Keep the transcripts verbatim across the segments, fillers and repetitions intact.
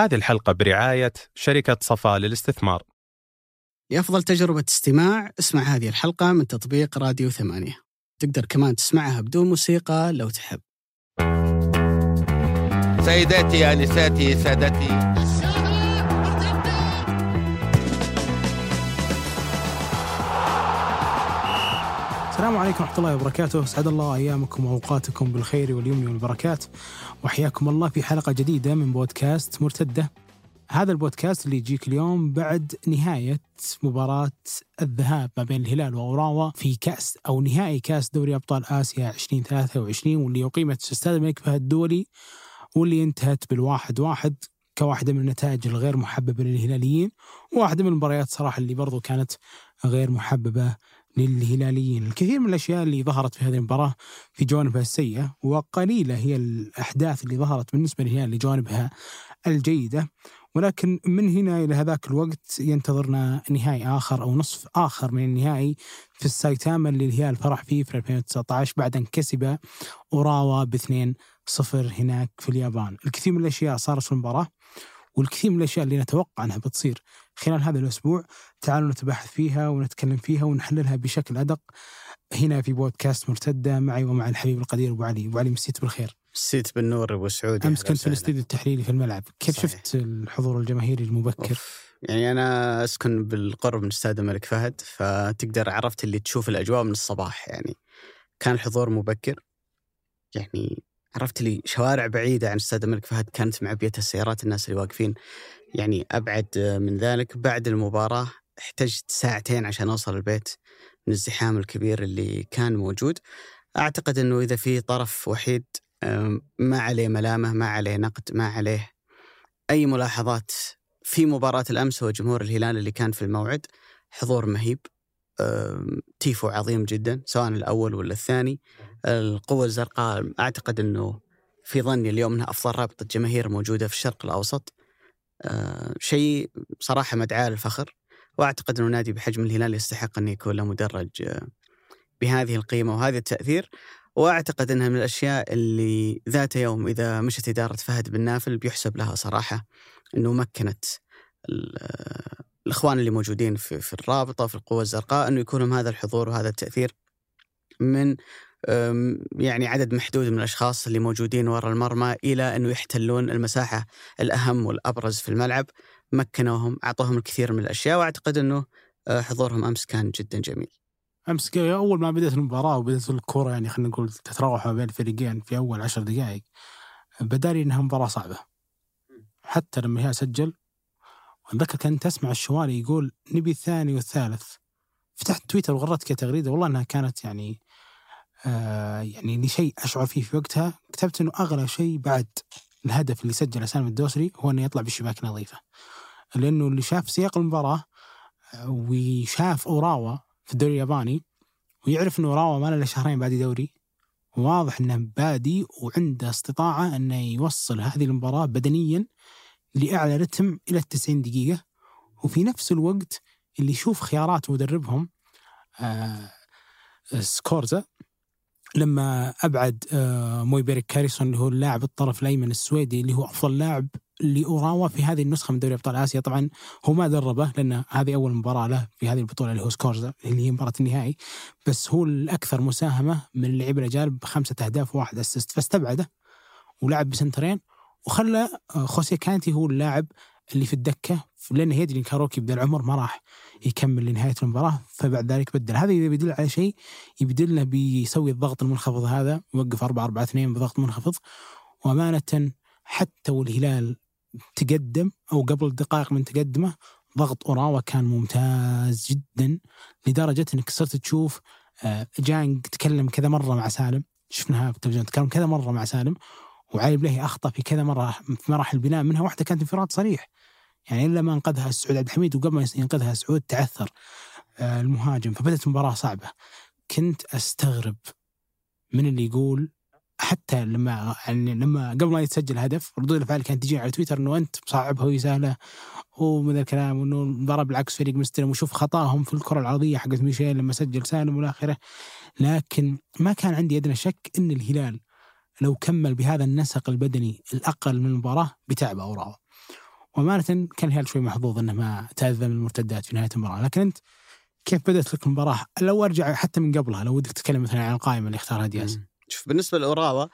هذه الحلقة برعاية شركة صفا للاستثمار. لأفضل تجربة استماع اسمع هذه الحلقة من تطبيق راديو ثمانية. تقدر كمان تسمعها بدون موسيقى لو تحب. سيداتي أنساتي سادتي، السلام عليكم ورحمة الله وبركاته، أسعد الله أيامكم وأوقاتكم بالخير واليمن والبركات، وحياكم الله في حلقة جديدة من بودكاست مرتده. هذا البودكاست اللي يجيك اليوم بعد نهاية مباراة الذهاب ما بين الهلال وأوراوا في كأس أو نهائي كأس دوري ابطال اسيا ألفين وثلاثة وعشرين، واللي أقيمت في ستاد ميك في الدولي، واللي انتهت بالواحد واحد كواحدة من النتائج الغير محببة للهلاليين، وواحدة من المباريات صراحة اللي برضو كانت غير محببة للهلاليين. الكثير من الأشياء اللي ظهرت في هذه المباراة في جوانبها السيئة، وقليلة هي الأحداث اللي ظهرت بالنسبة للهلال لجوانبها الجيدة. ولكن من هنا إلى هذاك الوقت ينتظرنا نهائي آخر أو نصف آخر من النهائي في السايتاما اللي الهلال فرح فيه في ألفين وتسعة عشر بعد أن كسب أوراوا باثنين صفر هناك في اليابان. الكثير من الأشياء صارت في المباراة، والكثير من الأشياء اللي نتوقع أنها بتصير خلال هذا الأسبوع تعالوا نتباحث فيها ونتكلم فيها ونحللها بشكل أدق هنا في بودكاست مرتدة، معي ومع الحبيب القدير أبو علي. أبو علي، مسيت بالخير. مسيت بالنور أبو سعودي. أمس كنت في الاستديو التحليلي في الملعب، كيف صحيح. شفت الحضور الجماهيري المبكر؟ أوف. يعني أنا أسكن بالقرب من استاد الملك فهد، فتقدر عرفت اللي تشوف الأجواء من الصباح. يعني كان الحضور مبكر، يعني عرفت لي شوارع بعيدة عن استاد الملك فهد كانت معبية السيارات، الناس اللي واقفين. يعني أبعد من ذلك، بعد المباراة احتجت ساعتين عشان أوصل البيت من الزحام الكبير اللي كان موجود. أعتقد أنه إذا في طرف وحيد ما عليه ملامة، ما عليه نقد، ما عليه أي ملاحظات في مباراة الأمس، هو جمهور الهلال اللي كان في الموعد. حضور مهيب، تيفو عظيم جدا سواء الأول ولا الثاني. القوة الزرقاء أعتقد أنه في ظني اليوم أنها أفضل رابطة جماهير موجودة في الشرق الأوسط. أه شيء صراحة مدعاة للفخر، وأعتقد أنه نادي بحجم الهلال يستحق أن يكون له مدرج أه بهذه القيمة وهذا التأثير. وأعتقد أنها من الأشياء اللي ذات يوم إذا مشت إدارة فهد بن نافل بيحسب لها صراحة، أنه مكنت الإخوان اللي موجودين في, في الرابطة في القوة الزرقاء أنه يكون لهم هذا الحضور وهذا التأثير من يعني عدد محدود من الأشخاص اللي موجودين وراء المرمى إلى أنه يحتلون المساحة الأهم والأبرز في الملعب. مكنوهم، أعطوهم الكثير من الأشياء، وأعتقد أنه حضورهم أمس كان جدا جميل. أمس أول ما بدأت المباراة وبدأت الكرة، يعني خلينا نقول تتراوح ما بين الفريقين في أول عشر دقائق، بدألي أنها مباراة صعبة. حتى لما هي سجل أتذكر كان تسمع الشوالي يقول نبي الثاني والثالث. فتحت تويتر وغرت كتغريدة، والله أنها كانت يعني آه يعني شيء أشعر فيه في وقتها. كتبت أنه أغلى شيء بعد الهدف اللي سجله سالم الدوسري هو أنه يطلع بالشباك نظيفة، لأنه اللي شاف سياق المباراة وشاف أوراوا في الدوري الياباني ويعرف أنه أوراوا ما له شهرين بادي دوري، واضح أنه بادي وعنده استطاعة أنه يوصل هذه المباراة بدنيا لأعلى رتم إلى التسعين دقيقة. وفي نفس الوقت اللي يشوف خيارات مدربهم آه سكورزا لما أبعد موي بيرك كاريسون اللي هو اللاعب الطرف الأيمن السويدي اللي هو أفضل لاعب لأوراوا في هذه النسخة من دوري أبطال آسيا. طبعا هو ما دربه لأن هذه أول مباراة له في هذه البطولة اللي هو سكورزا اللي هي مباراة النهائي، بس هو الأكثر مساهمة من اللعيبة الأجانب بخمسة أهداف وواحد أسيست، فاستبعده ولعب بسنترين وخلى خوسيه كانتي هو اللاعب اللي في الدكة، لأنه يدري كوروكي بدل عمر ما راح يكمل لنهاية المباراة، فبعد ذلك بدل. هذا إذا بيدل على شيء يبدلنا بيسوي الضغط المنخفض، هذا يوقف أربعة أربعة اثنين بضغط منخفض. وأمانة حتى والهلال تقدم أو قبل دقائق من تقدمه، ضغط أوراوا كان ممتاز جدا لدرجة أنك صرت تشوف جانج تكلم كذا مرة مع سالم، شفناها في التلفزيون تكلم كذا مرة مع سالم، وعلي بلهي أخطأ في كذا مرة في مراحل بناء، منها واحدة كانت انفراد صريح يعني إلا ما أنقذها السعود عبد الحميد، وقبل ما ينقذها السعود تعثر المهاجم. فبدت المباراة صعبة. كنت أستغرب من اللي يقول حتى لما يعني لما قبل ما يتسجل هدف ردود الأفعال كانت تجي على تويتر إنه أنت مصعبها ويسهلها ومن ذا الكلام، وإنه المباراة بالعكس فريق مستلم، وشوف خطاهم في الكرة العرضية حقت ميشيل لما سجل سالم والآخرة. لكن ما كان عندي أدنى شك إن الهلال لو كمل بهذا النسق البدني الأقل من المباراة بتعب أوراوا. وأمانة كان الهلال شوي محظوظ أنه ما تأذى من المرتدات في نهاية المباراة. لكن أنت كيف بدأت لك المباراة؟ لو أرجع حتى من قبلها، لو ودك تتكلم مثلا عن القائمة اللي اختارها دياز. شوف بالنسبة لأوراوا،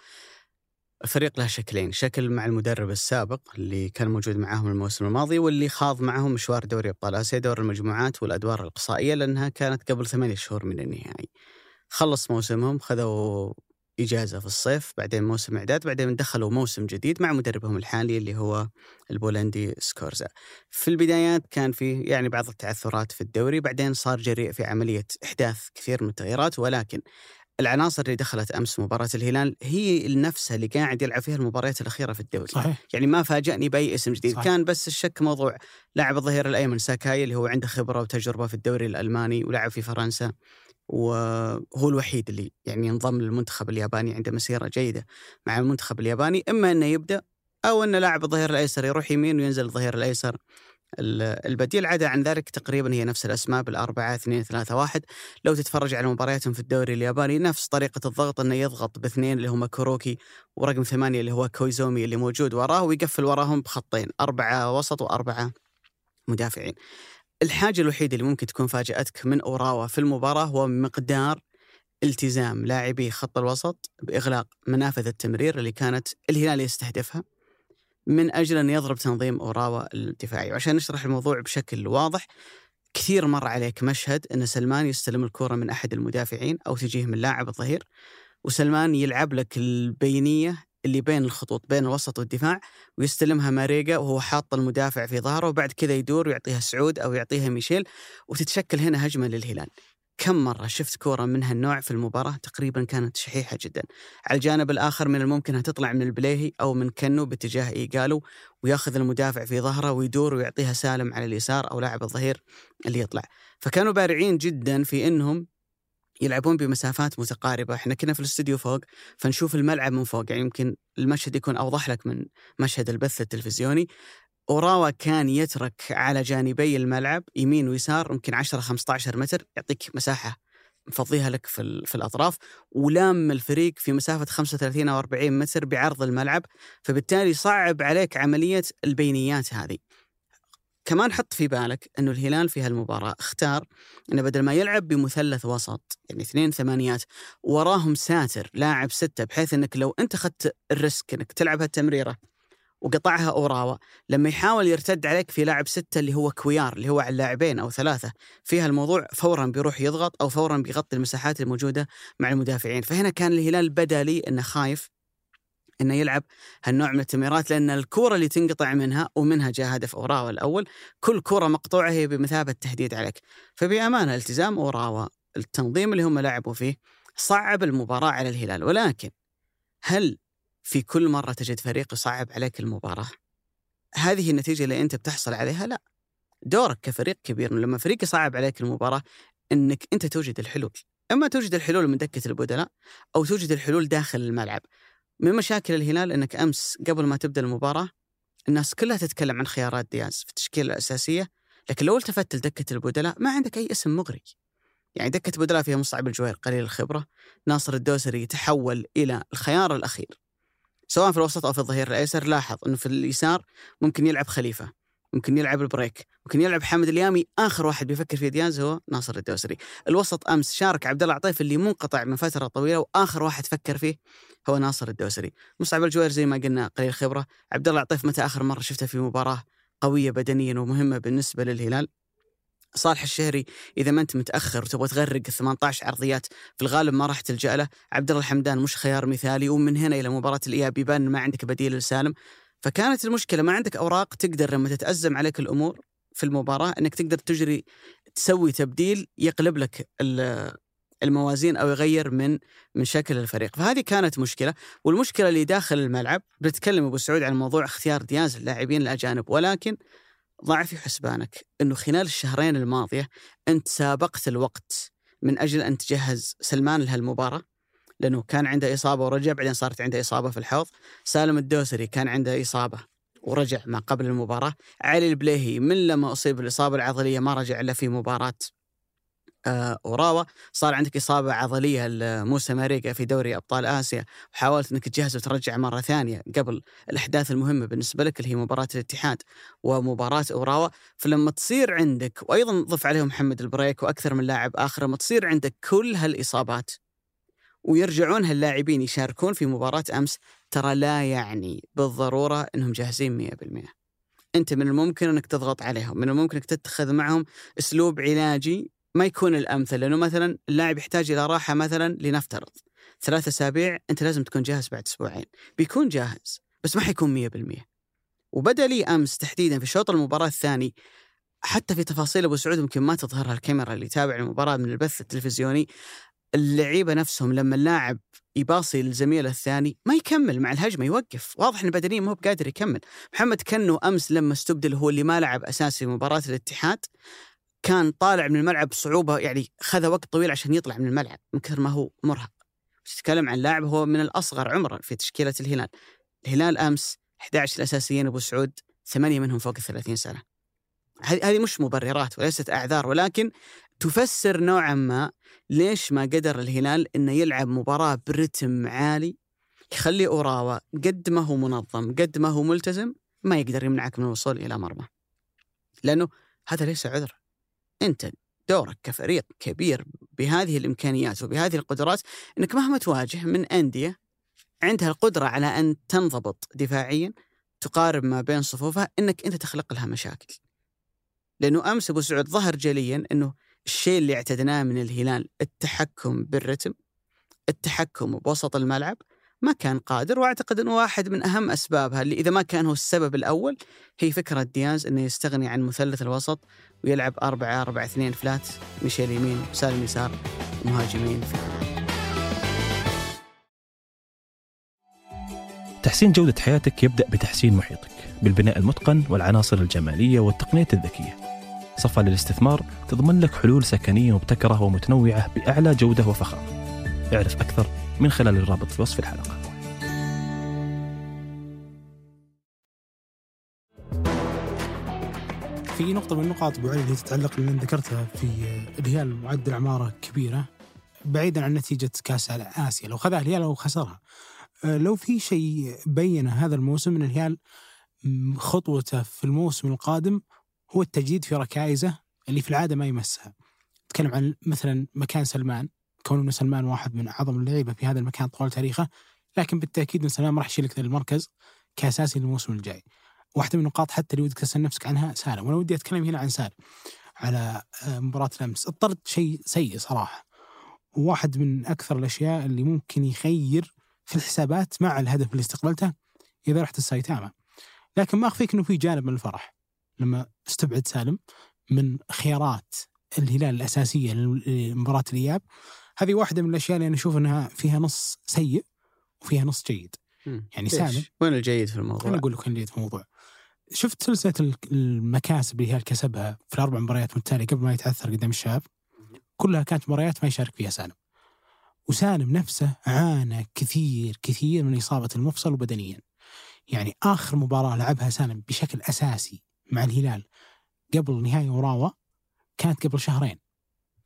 فريق له شكلين، شكل مع المدرب السابق اللي كان موجود معاهم الموسم الماضي واللي خاض معاهم مشوار دوري ابطال اسيا دور المجموعات والادوار الاقصائيه، لانها كانت قبل ثمانية شهور من النهائي. خلص موسمهم، خذوا اجازه في الصيف، بعدين موسم اعداد، بعدين دخلوا موسم جديد مع مدربهم الحالي اللي هو البولندي سكورزا. في البدايات كان في يعني بعض التعثرات في الدوري، بعدين صار جريء في عمليه احداث كثير من التغييرات، ولكن العناصر اللي دخلت أمس مباراة الهلال هي نفسها اللي قاعد يلعب فيها المباريات الأخيرة في الدوري. صحيح. يعني ما فاجأني بأي اسم جديد. صحيح. كان بس الشك موضوع لاعب الظهير الأيمن ساكاي اللي هو عنده خبرة وتجربة في الدوري الألماني ولعب في فرنسا، وهو الوحيد اللي يعني انضم للمنتخب الياباني، عنده مسيرة جيدة مع المنتخب الياباني، إما أنه يبدأ أو أن لاعب الظهير الأيسر يروح يمين وينزل الظهير الأيسر البديل. عدا عن ذلك تقريبا هي نفس الأسماء بالأربعة اثنين ثلاثة واحد. لو تتفرج على مبارياتهم في الدوري الياباني نفس طريقة الضغط، أنه يضغط باثنين اللي هم كوروكي ورقم ثمانية اللي هو كويزومي اللي موجود وراه، ويقفل وراهم بخطين، أربعة وسط وأربعة مدافعين. الحاجة الوحيدة اللي ممكن تكون فاجأتك من أوراوا في المباراة هو مقدار التزام لاعبي خط الوسط بإغلاق منافذ التمرير اللي كانت الهلال يستهدفها من أجل أن يضرب تنظيم أوراوا الدفاعي. وعشان نشرح الموضوع بشكل واضح، كثير مر عليك مشهد أن سلمان يستلم الكرة من أحد المدافعين أو تجيه من لاعب الظهير، وسلمان يلعب لك البينية اللي بين الخطوط بين الوسط والدفاع ويستلمها ماريجا وهو حاط المدافع في ظهره، وبعد كذا يدور ويعطيها سعود أو يعطيها ميشيل، وتتشكل هنا هجمة للهلال. كم مرة شفت كورة من هالنوع في المباراة؟ تقريبا كانت شحيحة جدا. على الجانب الآخر من الممكن هتطلع من البليهي أو من كنو باتجاه إيقالو وياخذ المدافع في ظهره ويدور ويعطيها سالم على اليسار أو لاعب الظهير اللي يطلع. فكانوا بارعين جدا في إنهم يلعبون بمسافات متقاربة. إحنا كنا في الاستوديو فوق فنشوف الملعب من فوق، يعني يمكن المشهد يكون أوضح لك من مشهد البث التلفزيوني. أوراوا كان يترك على جانبي الملعب يمين ويسار يمكن عشرة خمسة عشر متر، يعطيك مساحة مفضيها لك في, في الأطراف، ولام الفريق في مسافة خمسة وثلاثين أو أربعين متر بعرض الملعب، فبالتالي صعب عليك عملية البينيات هذه. كمان حط في بالك أنه الهلال في هالمباراة اختار أنه بدل ما يلعب بمثلث وسط يعني اثنين ثمانيات وراهم ساتر لاعب ستة، بحيث أنك لو أنت خدت الرسك أنك تلعب هالتمريرة وقطعها أوراوا، لما يحاول يرتد عليك في لاعب ستة اللي هو كويار اللي هو على اللاعبين أو ثلاثة فيها الموضوع، فورا بيروح يضغط أو فورا بيغطي المساحات الموجودة مع المدافعين. فهنا كان الهلال بدأ لي أنه خايف أنه يلعب هالنوع من التمريرات، لأن الكرة اللي تنقطع منها ومنها جاء هدف أوراوا الأول، كل كرة مقطوعة هي بمثابة تهديد عليك. فبأمانة التزام أوراوا التنظيم اللي هم لعبوا فيه صعب المباراة على الهلال. ولكن هل في كل مرة تجد فريق يصعب عليك المباراة هذه النتيجة اللي أنت بتحصل عليها؟ لا، دورك كفريق كبير لما فريق يصعب عليك المباراة أنك أنت توجد الحلول، أما توجد الحلول من دكة البدلاء أو توجد الحلول داخل الملعب. من مشاكل الهلال أنك أمس قبل ما تبدأ المباراة الناس كلها تتكلم عن خيارات دياز في التشكيلة الأساسية، لكن لو التفت لدكة البدلاء ما عندك أي اسم مغري. يعني دكة بدلاء فيها مصعب الجوير قليل الخبرة، ناصر الدوسري تحول إلى الخيار الأخير سواء في الوسط أو في الظهير الأيسر. لاحظ أنه في اليسار ممكن يلعب خليفة، ممكن يلعب البريك، ممكن يلعب حمد اليامي، آخر واحد بيفكر فيه دياز هو ناصر الدوسري. الوسط أمس شارك عبد الله عطيف اللي منقطع من فترة طويلة، وآخر واحد فكر فيه هو ناصر الدوسري. مصعب الجوير زي ما قلنا قليل خبرة. عبد الله عطيف متى آخر مرة شفته في مباراة قوية بدنيا ومهمة بالنسبة للهلال؟ صالح الشهري إذا ما أنت متأخر وتبغى تغرق ثمانية عشر عرضيات في الغالب ما راح تلجأ له. عبد الله الحمدان مش خيار مثالي، ومن هنا إلى مباراة الإياب يبان ما عندك بديل لسالم. فكانت المشكلة ما عندك أوراق تقدر لما تتأزم عليك الأمور في المباراة أنك تقدر تجري تسوي تبديل يقلب لك الموازين أو يغير من من شكل الفريق. فهذه كانت مشكلة. والمشكلة اللي داخل الملعب بتكلم أبو سعود عن موضوع اختيار دياز اللاعبين الأجانب، ولكن ضع في حسبانك أنه خلال الشهرين الماضية أنت سابقت الوقت من أجل أن تجهز سلمان لهالمباراة، لأنه كان عنده إصابة ورجع، بعدين صارت عنده إصابة في الحوض. سالم الدوسري كان عنده إصابة ورجع ما قبل المباراة. علي البليهي من لما أصيب الإصابة العضلية ما رجع إلا في مباراة أوراوا صار عندك إصابة عضلية لموسى ماريكا في دوري أبطال آسيا، وحاولت أنك تجهز وترجع مرة ثانية قبل الأحداث المهمة بالنسبة لك اللي هي مباراة الاتحاد ومباراة أوراوا. فلما تصير عندك، وأيضا ضف عليهم محمد البريك وأكثر من لاعب آخر، لما تصير عندك كل هالإصابات ويرجعون هاللاعبين يشاركون في مباراة أمس، ترى لا يعني بالضرورة أنهم جاهزين مية بالمية. أنت من الممكن أنك تضغط عليهم، من الممكن أنك تتخذ معهم أسلوب علاجي ما يكون الأمثل، لأنه مثلا اللاعب يحتاج إلى راحة مثلا لنفترض ثلاثة أسابيع، أنت لازم تكون جاهز بعد أسبوعين. بيكون جاهز بس ما حيكون مية بالمية. وبدأ لي أمس تحديدا في شوط المباراة الثاني، حتى في تفاصيل أبو سعود ممكن ما تظهرها الكاميرا اللي تابع المباراة من البث التلفزيوني، اللعيبة نفسهم لما اللاعب يباصي للزميل الثاني ما يكمل مع الهجمة، يوقف، واضح أن بدنيا ما هو بقادر يكمل. محمد كنو أمس لما استبدل، هو اللي ما لعب أساسي مباراة الاتحاد، كان طالع من الملعب بصعوبة، يعني خذ وقت طويل عشان يطلع من الملعب من كثر ما هو مرهق. تتكلم عن لاعب هو من الأصغر عمرا في تشكيلة الهلال. الهلال أمس أحد عشر الأساسيين أبو سعود، ثمانية منهم فوق الثلاثين سنة. هذه مش مبررات وليست أعذار، ولكن تفسر نوعا ما ليش ما قدر الهلال إنه يلعب مباراة برتم عالي يخلي أوراوا قد ما هو منظم قد ما هو ملتزم ما يقدر يمنعك من الوصول إلى مرمى، لأنه هذا ليس عذر. أنت دورك كفريق كبير بهذه الإمكانيات وبهذه القدرات أنك مهما تواجه من أندية عندها القدرة على أن تنضبط دفاعيا تقارب ما بين صفوفها، أنك أنت تخلق لها مشاكل. لأنه أمس أبو سعود ظهر جليا أنه الشيء اللي اعتدناه من الهلال، التحكم بالرتم، التحكم بوسط الملعب، ما كان قادر. وأعتقد أنه واحد من أهم أسبابها اللي إذا ما كان هو السبب الأول هي فكرة دياز أنه يستغني عن مثلث الوسط ويلعب أربعة أربعة اثنين فلات، ميشيل يمين سالم يسار مهاجمين. تحسين جودة حياتك يبدأ بتحسين محيطك بالبناء المتقن والعناصر الجمالية والتقنية الذكية. صفا للاستثمار تضمن لك حلول سكنية مبتكرة ومتنوعة بأعلى جودة وفخامة. اعرف أكثر من خلال الرابط في وصف الحلقة. في نقطة من النقاط أبو علي اللي تتعلق باللي ذكرتها في الهلال، معدل عمارة كبيرة بعيدا عن نتيجة كاس آسيا، لو خذها الهلال أو خسرها. لو في شيء بين هذا الموسم أن الهلال خطوته في الموسم القادم هو التجديد في ركائزه اللي في العادة ما يمسها. نتكلم عن مثلا مكان سلمان، كون أن سلمان واحد من أعظم اللعيبة في هذا المكان طوال تاريخه، لكن بالتأكيد أن سلمان راح يشيلك للمركز كأساسي للموسم الجاي. واحدة من النقاط حتى اللي ودك تسأل نفسك عنها سالم، وأنا ودي أتكلم هنا عن سالم على مباراة الأمس. اضطرت شيء سيء صراحة، وواحد من أكثر الأشياء اللي ممكن يخير في الحسابات مع الهدف اللي استقبلته إذا رحت السايتاما. لكن ما أخفيك أنه في جانب من الفرح لما استبعد سالم من خيارات الهلال الأساسية لمباراة الإياب. هذه واحدة من الأشياء اللي أنا أشوف أنها فيها نص سيء وفيها نص جيد. مم. يعني سالم وين الجيد في الموضوع؟ أنا أقول لك وين الجيد في الموضوع. شفت سلسلة المكاسب اللي الهلال كسبها في الأربع مباريات المتتالية قبل ما يتعثر قدام الشباب، كلها كانت مباريات ما يشارك فيها سالم، وسالم نفسه عانى كثير كثير من إصابة المفصل وبدنيا. يعني آخر مباراة لعبها سالم بشكل أساسي مع الهلال قبل نهائي أوراوا كانت قبل شهرين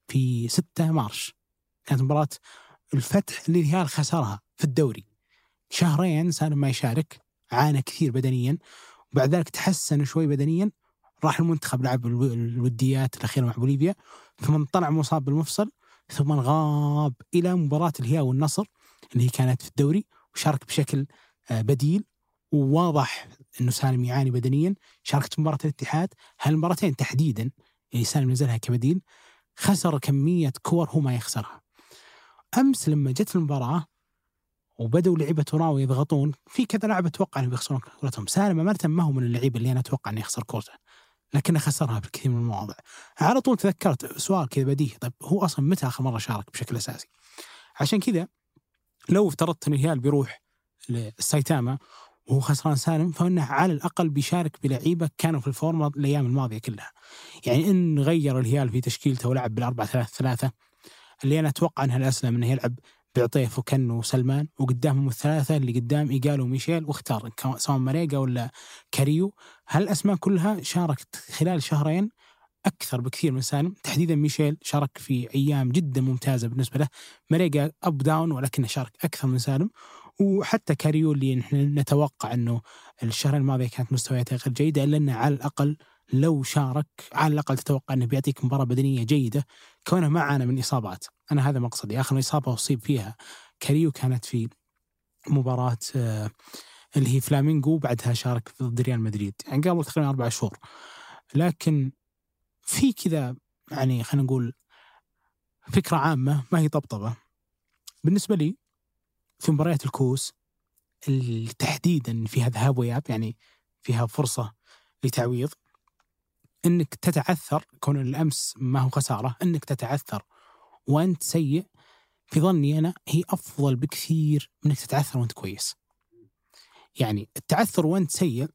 في ستة مارس، كانت مباراة الفتح اللي الهلال خسرها في الدوري. شهرين سالم ما يشارك، عانى كثير بدنيا، وبعد ذلك تحسن شوي بدنيا، راح المنتخب لعب الوديات الأخيرة مع بوليفيا، ثم طلع مصاب بالمفصل، ثم غاب إلى مباراة الهلال والنصر اللي هي كانت في الدوري وشارك بشكل بديل. وواضح أنه سالم يعاني بدنيا. شاركت مباراة الاتحاد، هالمباراتين تحديدا اللي سالم نزلها كبديل، خسر كمية كور هو ما يخسرها. أمس لما جت المباراة وبدأوا لعبة أوراوا يضغطون في كذا لاعب، أتوقع أنه بيخسرون كورتهم. سالم أمرتهم ما هو من اللعيبة اللي أنا أتوقع أنه يخسر كورته، لكنه خسرها بالكثير من المواضع. على طول تذكرت سؤال كذا بديهي، طيب هو أصلا متى آخر مرة شارك بشكل أساسي؟ عشان كذا لو افترضت أن الهلال بيروح للسايتاما وهو خسران سالم، فإنه على الأقل بيشارك بلعيبة كانوا في الفورمة الأيام الماضية كلها. يعني إن غير الهلال في تشكيلته ولعب بالأربعة ثلاثة ثلاثة اللي أنا أتوقع أنها الأسلم، أنه يلعب بعطيف وكن وسلمان، وقدامهم الثلاثة اللي قدام إيقالو وميشيل، واختار سواء ماريجا ولا كاريو. هالأسماء كلها شاركت خلال شهرين أكثر بكثير من سالم. تحديدا ميشيل شارك في أيام جدا ممتازة بالنسبة له، مريقا أب داون ولكنه شارك أكثر من سالم. وحتى كاريو اللي نحن نتوقع أنه الشهر الماضي كانت مستوياته غير جيدة، إلا أنه على الأقل لو شارك على الأقل تتوقع أنه بيعطيك مباراة بدنية جيدة، كونه ما عانى من إصابات. أنا هذا مقصدي، آخر إصابة أصيب فيها كاريو كانت في مباراة آه اللي هي فلامينغو، بعدها شارك ضد ريال مدريد يعني قبل تقريبا أربع شهور. لكن في كذا يعني خلينا نقول فكرة عامة ما هي طبطبة بالنسبة لي في مباريات الكؤوس تحديدا، فيها ذهاب وإياب، يعني فيها فرصة لتعويض، إنك تتعثر كون الأمس ما هو خسارة، إنك تتعثر وأنت سيء في ظني أنا هي أفضل بكثير من إنك تتعثر وأنت كويس. يعني التعثر وأنت سيء،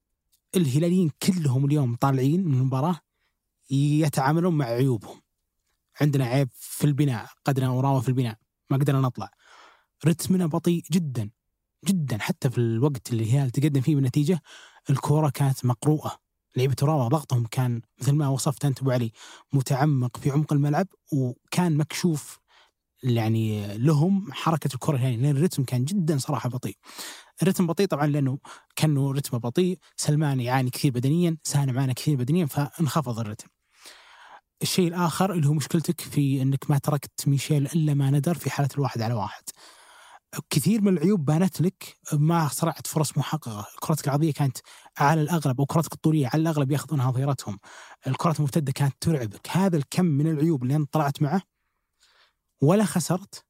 الهلاليين كلهم اليوم طالعين من المباراة يتعاملون مع عيوبهم. عندنا عيب في البناء، قدرنا أوراوا في البناء ما قدرنا نطلع، رتمنا بطيء جدا جدا، حتى في الوقت اللي الهلال تقدم فيه بالنتيجة الكورة كانت مقروءة. لعيبة أوراوا ضغطهم كان مثل ما وصفت أنت أبو علي، متعمق في عمق الملعب، وكان مكشوف يعني لهم حركة الكرة، يعني لأن الرتم كان جدا صراحة بطيء. الرتم بطيء طبعا لأنه كانوا رتمه بطيء، سلمان يعاني كثير بدنيا، سانا معانا كثير بدنيا، فانخفض الرتم. الشيء الآخر اللي هو مشكلتك في أنك ما تركت ميشيل إلا ما ندر في حالة الواحد على واحد. كثير من العيوب بانت لك، ما صرعت فرص محققة، كرتك العرضية كانت على الأغلب أو كرتك الطولية على الأغلب يأخذونها ظهيرتهم، الكرة المرتدة كانت ترعبك. هذا الكم من العيوب اللي أنت طلعت معه ولا خسرت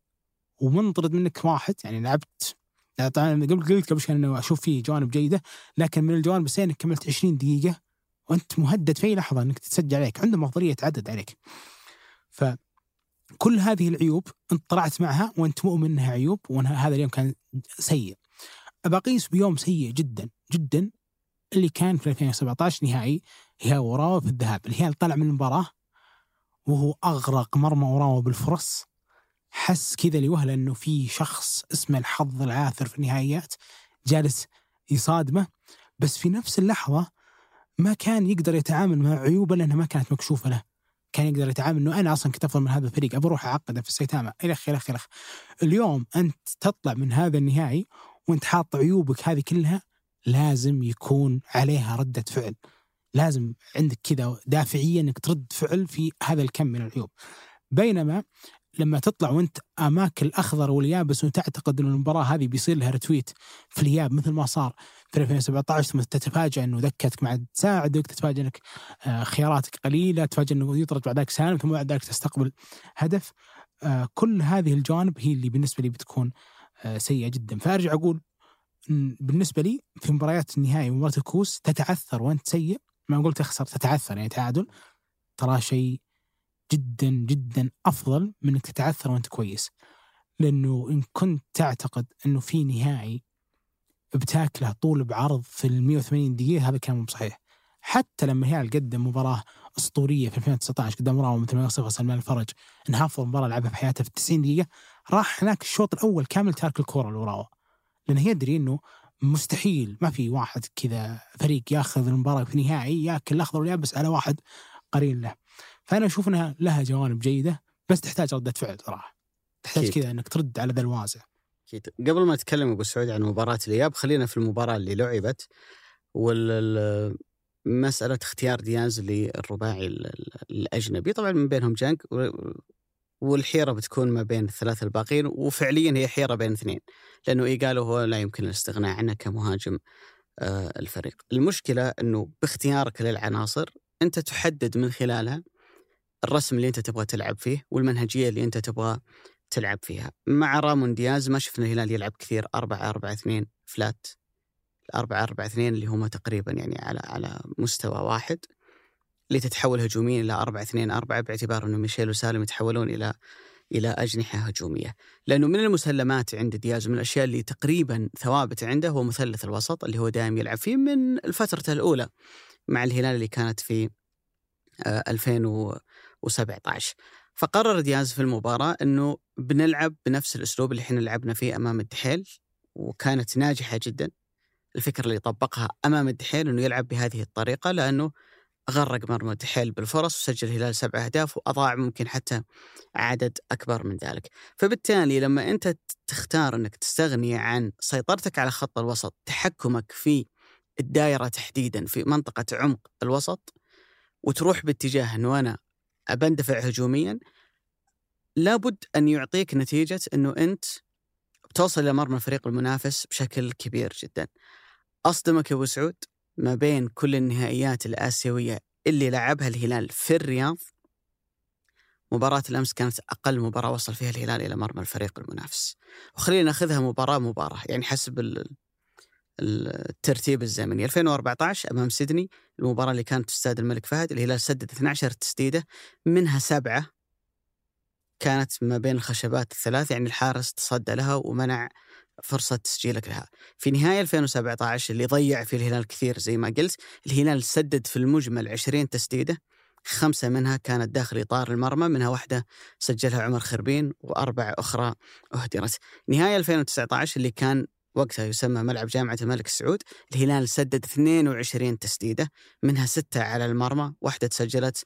ومنطرد منك واحد، يعني لعبت طبعا قبل قلت قبل شوي أنا أشوف فيه جوانب جيدة، لكن من الجوانب السيئة أنك كملت عشرين دقيقة وأنت مهدد في لحظة أنك تتسجل عليك، عنده مفضلية تعدد عليك. فكل هذه العيوب أنت طلعت معها وأنت مؤمن أنها عيوب، وهذا اليوم كان سيء. أبقيس بيوم سيء جدا جدا اللي كان في ألفين وسبعة عشر نهائي هي أوراوا في الذهاب، الهلال طلع من المباراة وهو أغرق مرمى أوراوا بالفرص، حس كذا لوهلة أنه في شخص اسمه الحظ العاثر في النهائيات جالس يصادمه، بس في نفس اللحظة ما كان يقدر يتعامل مع عيوبه لأنها ما كانت مكشوفة له. كان يقدر يتعامل أنه أنا أصلا كنت أفضل من هذا الفريق، أبروح أعقده في السايتاما إلخ إلخ إلخ. اليوم أنت تطلع من هذا النهائي وأنت حاط عيوبك هذه كلها، لازم يكون عليها ردة فعل، لازم عندك كذا دافعية أنك ترد فعل في هذا الكم من العيوب. بينما لما تطلع وانت أماكن الأخضر واليابس وتعتقد أن المباراة هذه بيصير لها رتويت في الياب مثل ما صار في ألفين وسبعة عشر، ثم تتفاجأ أنه ذكتك مع تساعدك، تتفاجأ أنك خياراتك قليلة، تتفاجأ أنه يطرد بعد ذلك سالم، ثم بعد ذلك تستقبل هدف. كل هذه الجوانب هي اللي بالنسبة لي بتكون سيئة جدا. فأرجع أقول بالنسبة لي في مباريات النهائي ومباراة الكؤوس تتعثر وانت سيء، ما أقول تخسر، تتعثر يعني تعادل، ترى شيء جدا جدا أفضل من أنك تتعثر وأنت كويس. لأنه إن كنت تعتقد أنه في نهائي بتاكله طول بعرض في المية وثمانين دقيقة، هذا كان مو صحيح. حتى لما الهلال قدم مباراة أسطورية في ألفين وتسعة عشر قدام أوراوا مثل ما وصفها سلمان الفرج، إنها أفضل مباراة لعبها في حياته في تسعين دقيقة، راح هناك الشوط الأول كامل تارك الكرة لأوراوا، لأنه يدري أنه مستحيل ما في واحد كذا فريق ياخذ المباراة في نهائي ياكل الأخضر واليابس على واحد قرين له. فأنا أشوف أنها لها جوانب جيدة، بس تحتاج ردة فعل صراحة، تحتاج كذا أنك ترد على ذا الوازع. قبل ما أتكلم أبو سعود عن مباراة الإياب، خلينا في المباراة اللي لعبت والمسألة اختيار دياز للرباعي الأجنبي، طبعا من بينهم جانك، والحيرة بتكون ما بين الثلاثة الباقين، وفعليا هي حيرة بين اثنين، لأنه إيقاله هو لا يمكن الاستغناء عنه كمهاجم الفريق. المشكلة أنه باختيارك للعناصر أنت تحدد من خلالها الرسم اللي أنت تبغى تلعب فيه والمنهجية اللي أنت تبغى تلعب فيها. مع رامون دياز ما شفنا الهلال يلعب كثير أربعة أربعة اثنين فلات، أربعة أربعة اثنين اللي هما تقريبا يعني على على مستوى واحد، اللي تتحول هجوميا إلى أربعة اثنين أربعة باعتبار إنه ميشيل وسالم يتحولون إلى إلى أجنحة هجومية. لأنه من المسلمات عند دياز، من الأشياء اللي تقريبا ثوابت عنده، هو مثلث الوسط اللي هو دائم يلعب فيه من الفترة الأولى مع الهلال اللي كانت في ألفين وسبعة عشر. فقرر دياز في المباراة أنه بنلعب بنفس الأسلوب اللي إحنا لعبنا فيه أمام الدحيل، وكانت ناجحة جدا الفكرة اللي طبقها أمام الدحيل، أنه يلعب بهذه الطريقة، لأنه غرق مرمى الدحيل بالفرص وسجل الهلال سبع أهداف وأضاع ممكن حتى عدد أكبر من ذلك. فبالتالي لما أنت تختار أنك تستغني عن سيطرتك على خط الوسط، تحكمك في الدائرة تحديدا في منطقة عمق الوسط، وتروح باتجاه أنه أنا أبندفع هجوميا، لابد أن يعطيك نتيجة أنه أنت بتوصل إلى مرمى الفريق المنافس بشكل كبير جدا. أصدمك أبو سعود ما بين كل النهائيات الآسيوية اللي لعبها الهلال في الرياض، مباراة الأمس كانت أقل مباراة وصل فيها الهلال إلى مرمى الفريق المنافس. وخلينا نأخذها مباراة مباراة، يعني حسب الترتيب الزمني. ألفين وأربعة عشر أمام سيدني، المباراة اللي كانت في استاد الملك فهد، الهلال سدد اثنتي عشرة تسديدة، منها سبعة كانت ما بين الخشبات الثلاث، يعني الحارس تصدى لها ومنع فرصة تسجيلك لها. في نهاية ألفين وسبعة عشر اللي ضيع فيه الهلال كثير زي ما قلت، الهلال سدد في المجمل عشرين تسديدة، خمسة منها كانت داخل إطار المرمى، منها واحدة سجلها عمر خربين وأربع أخرى أهدرت. نهاية ألفين وتسعة عشر اللي كان وقتها يسمى ملعب جامعة الملك سعود، الهلال سدد اثنتين وعشرين تسديدة، منها ستة على المرمى، واحدة تسجلت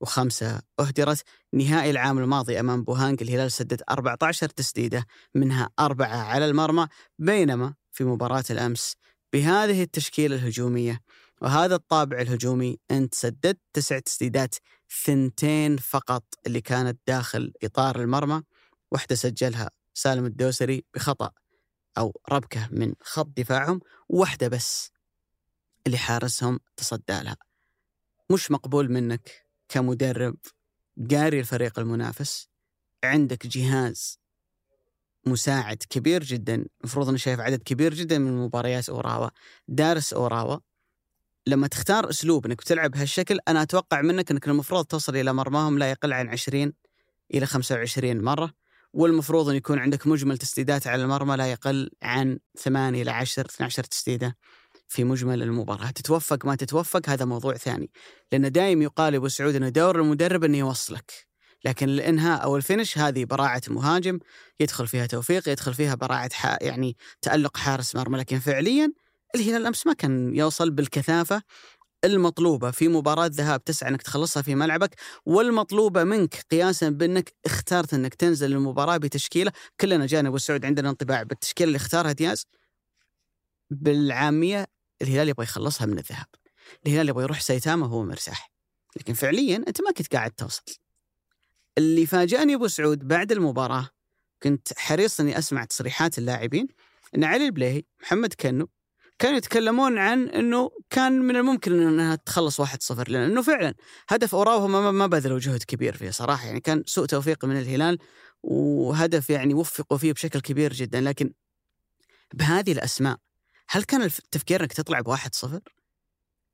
وخمسة أهدرت. نهائي العام الماضي أمام بوهانغ، الهلال سدد أربعة عشر تسديدة، منها أربعة على المرمى. بينما في مباراة الأمس بهذه التشكيلة الهجومية وهذا الطابع الهجومي، أنت سددت تسع تسديدات، ثنتين فقط اللي كانت داخل إطار المرمى، واحدة سجلها سالم الدوسري بخطأ أو ربكة من خط دفاعهم، واحدة بس اللي حارسهم تصدى لها. مش مقبول منك كمدرب قاري الفريق المنافس، عندك جهاز مساعد كبير جدا، المفروض أني شايف عدد كبير جدا من مباريات أوراوا، دارس أوراوا، لما تختار أسلوب أنك بتلعب بهالشكل أنا أتوقع منك أنك المفروض توصل إلى مرماهم لا يقل عن عشرين إلى خمسة وعشرين مرة، والمفروض أن يكون عندك مجمل تسديدات على المرمى لا يقل عن ثمانية إلى عشرة اثنتي عشرة تسديدة في مجمل المباراة. تتوفق ما تتوفق هذا موضوع ثاني، لأن دائم يقال أبو سعود أنه دور المدرب أنه يوصلك، لكن الإنهاء أو الفينش هذه براعة مهاجم، يدخل فيها توفيق، يدخل فيها براعة يعني تألق حارس مرمى. لكن فعليا الهلال أمس ما كان يوصل بالكثافة المطلوبة في مباراة ذهاب تسعى أنك تخلصها في ملعبك، والمطلوبة منك قياسا بأنك اختارت أنك تنزل المباراة بتشكيلة. كلنا جانا أبو سعود عندنا انطباع بالتشكيلة اللي اختارها دياز بالعامية، الهلال يبغى يخلصها من الذهاب، الهلال يبغى يروح سايتاما هو مرتاح، لكن فعليا أنت ما كنت قاعد توصل. اللي فاجأني أبو سعود بعد المباراة، كنت حريص أني أسمع تصريحات اللاعبين، أن علي البليهي، محمد كنو، كانوا يتكلمون عن أنه كان من الممكن أنها تخلص واحد صفر، لأنه فعلا هدف أوراوا هم ما بذلوا جهد كبير فيه صراحة، يعني كان سوء توفيق من الهلال وهدف يعني وفقوا فيه بشكل كبير جدا. لكن بهذه الأسماء هل كان التفكير أنك تطلع بواحد صفر؟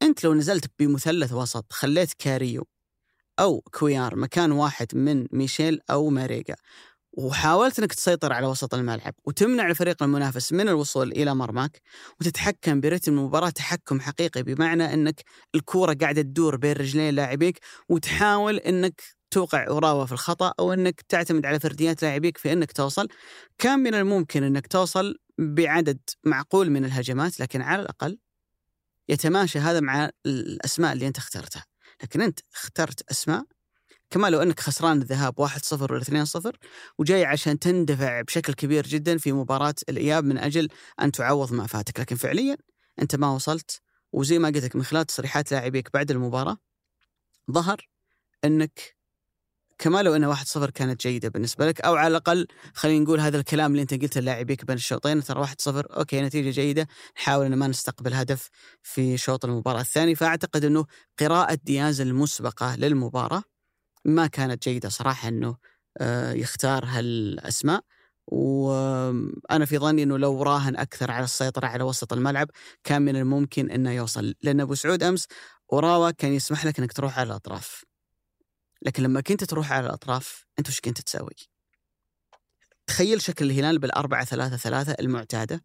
أنت لو نزلت بمثلث وسط، خليت كاريو أو كويار مكان واحد من ميشيل أو ماريجا، وحاولت أنك تسيطر على وسط الملعب وتمنع الفريق المنافس من الوصول إلى مرماك، وتتحكم برتم المباراة تحكم حقيقي، بمعنى أنك الكورة قاعدة تدور بين رجلي لاعبيك، وتحاول أنك توقع أوراوا في الخطأ أو أنك تعتمد على فرديات لاعبيك في أنك توصل. كان من الممكن أنك توصل بعدد معقول من الهجمات، لكن على الأقل يتماشى هذا مع الأسماء اللي أنت اخترتها. لكن أنت اخترت أسماء كما لو أنك خسران الذهاب واحد صفر ولا اثنين صفر، وجاي عشان تندفع بشكل كبير جدا في مباراة الإياب من أجل أن تعوض ما فاتك، لكن فعليا أنت ما وصلت. وزي ما قلتك من خلال تصريحات لاعبيك بعد المباراة ظهر أنك كما لو أن واحد صفر كانت جيدة بالنسبة لك، أو على الأقل خلينا نقول هذا الكلام اللي أنت قلته لاعبيك بين الشوطين، ترى واحد صفر أوكي نتيجة جيدة، نحاول أن ما نستقبل هدف في شوط المباراة الثاني. فأعتقد أنه قراءة دياز المسبقة للمباراة ما كانت جيدة صراحة، أنه يختار هالأسماء، وأنا في ظني أنه لو راهن أكثر على السيطرة على وسط الملعب كان من الممكن أنه يوصل. لأن أبو سعود أمس أوراوا كان يسمح لك أنك تروح على الأطراف، لكن لما كنت تروح على الأطراف أنت وش كنت تسوي؟ تخيل شكل الهلال بالأربعة ثلاثة ثلاثة المعتادة،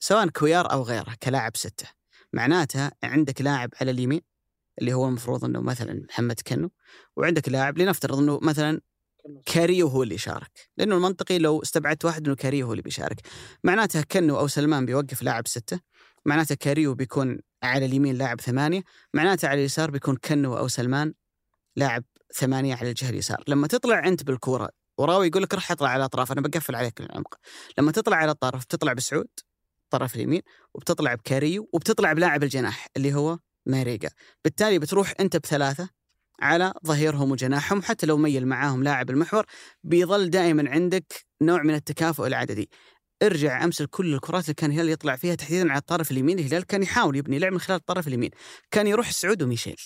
سواء كويار أو غيره كلاعب ستة، معناتها عندك لاعب على اليمين اللي هو المفروض أنه مثلا محمد كنو، وعندك لاعب لنفترض أنه مثلا كاريو هو اللي يشارك، لأنه المنطقي لو استبعدت واحد أنه كاريو هو اللي بيشارك، معناتها كنو أو سلمان بيوقف لاعب ستة، معناتها كاريو بيكون على اليمين لاعب ثمانية، معناته على اليسار بيكون كنو أو سلمان لاعب ثمانية على الجهة اليسار. لما تطلع أنت بالكورة وراوي يقول لك رح اطلع على أطراف، أنا بقفل عليك العمق. لما تطلع على الطرف بتطلع بسعود طرف اليمين، وبتطلع بكاريو، وبتطلع بلاعب الجناح اللي هو ماريجا. بالتالي بتروح أنت بثلاثة على ظهيرهم وجناحهم، حتى لو ميل معاهم لاعب المحور بيظل دائما عندك نوع من التكافؤ العددي. ارجع أمس كل الكرات اللي كان الهلال يطلع فيها تحديدا على الطرف اليمين، الهلال كان يحاول يبني لعب من خلال الطرف اليمين، كان يروح سعود وميشيل.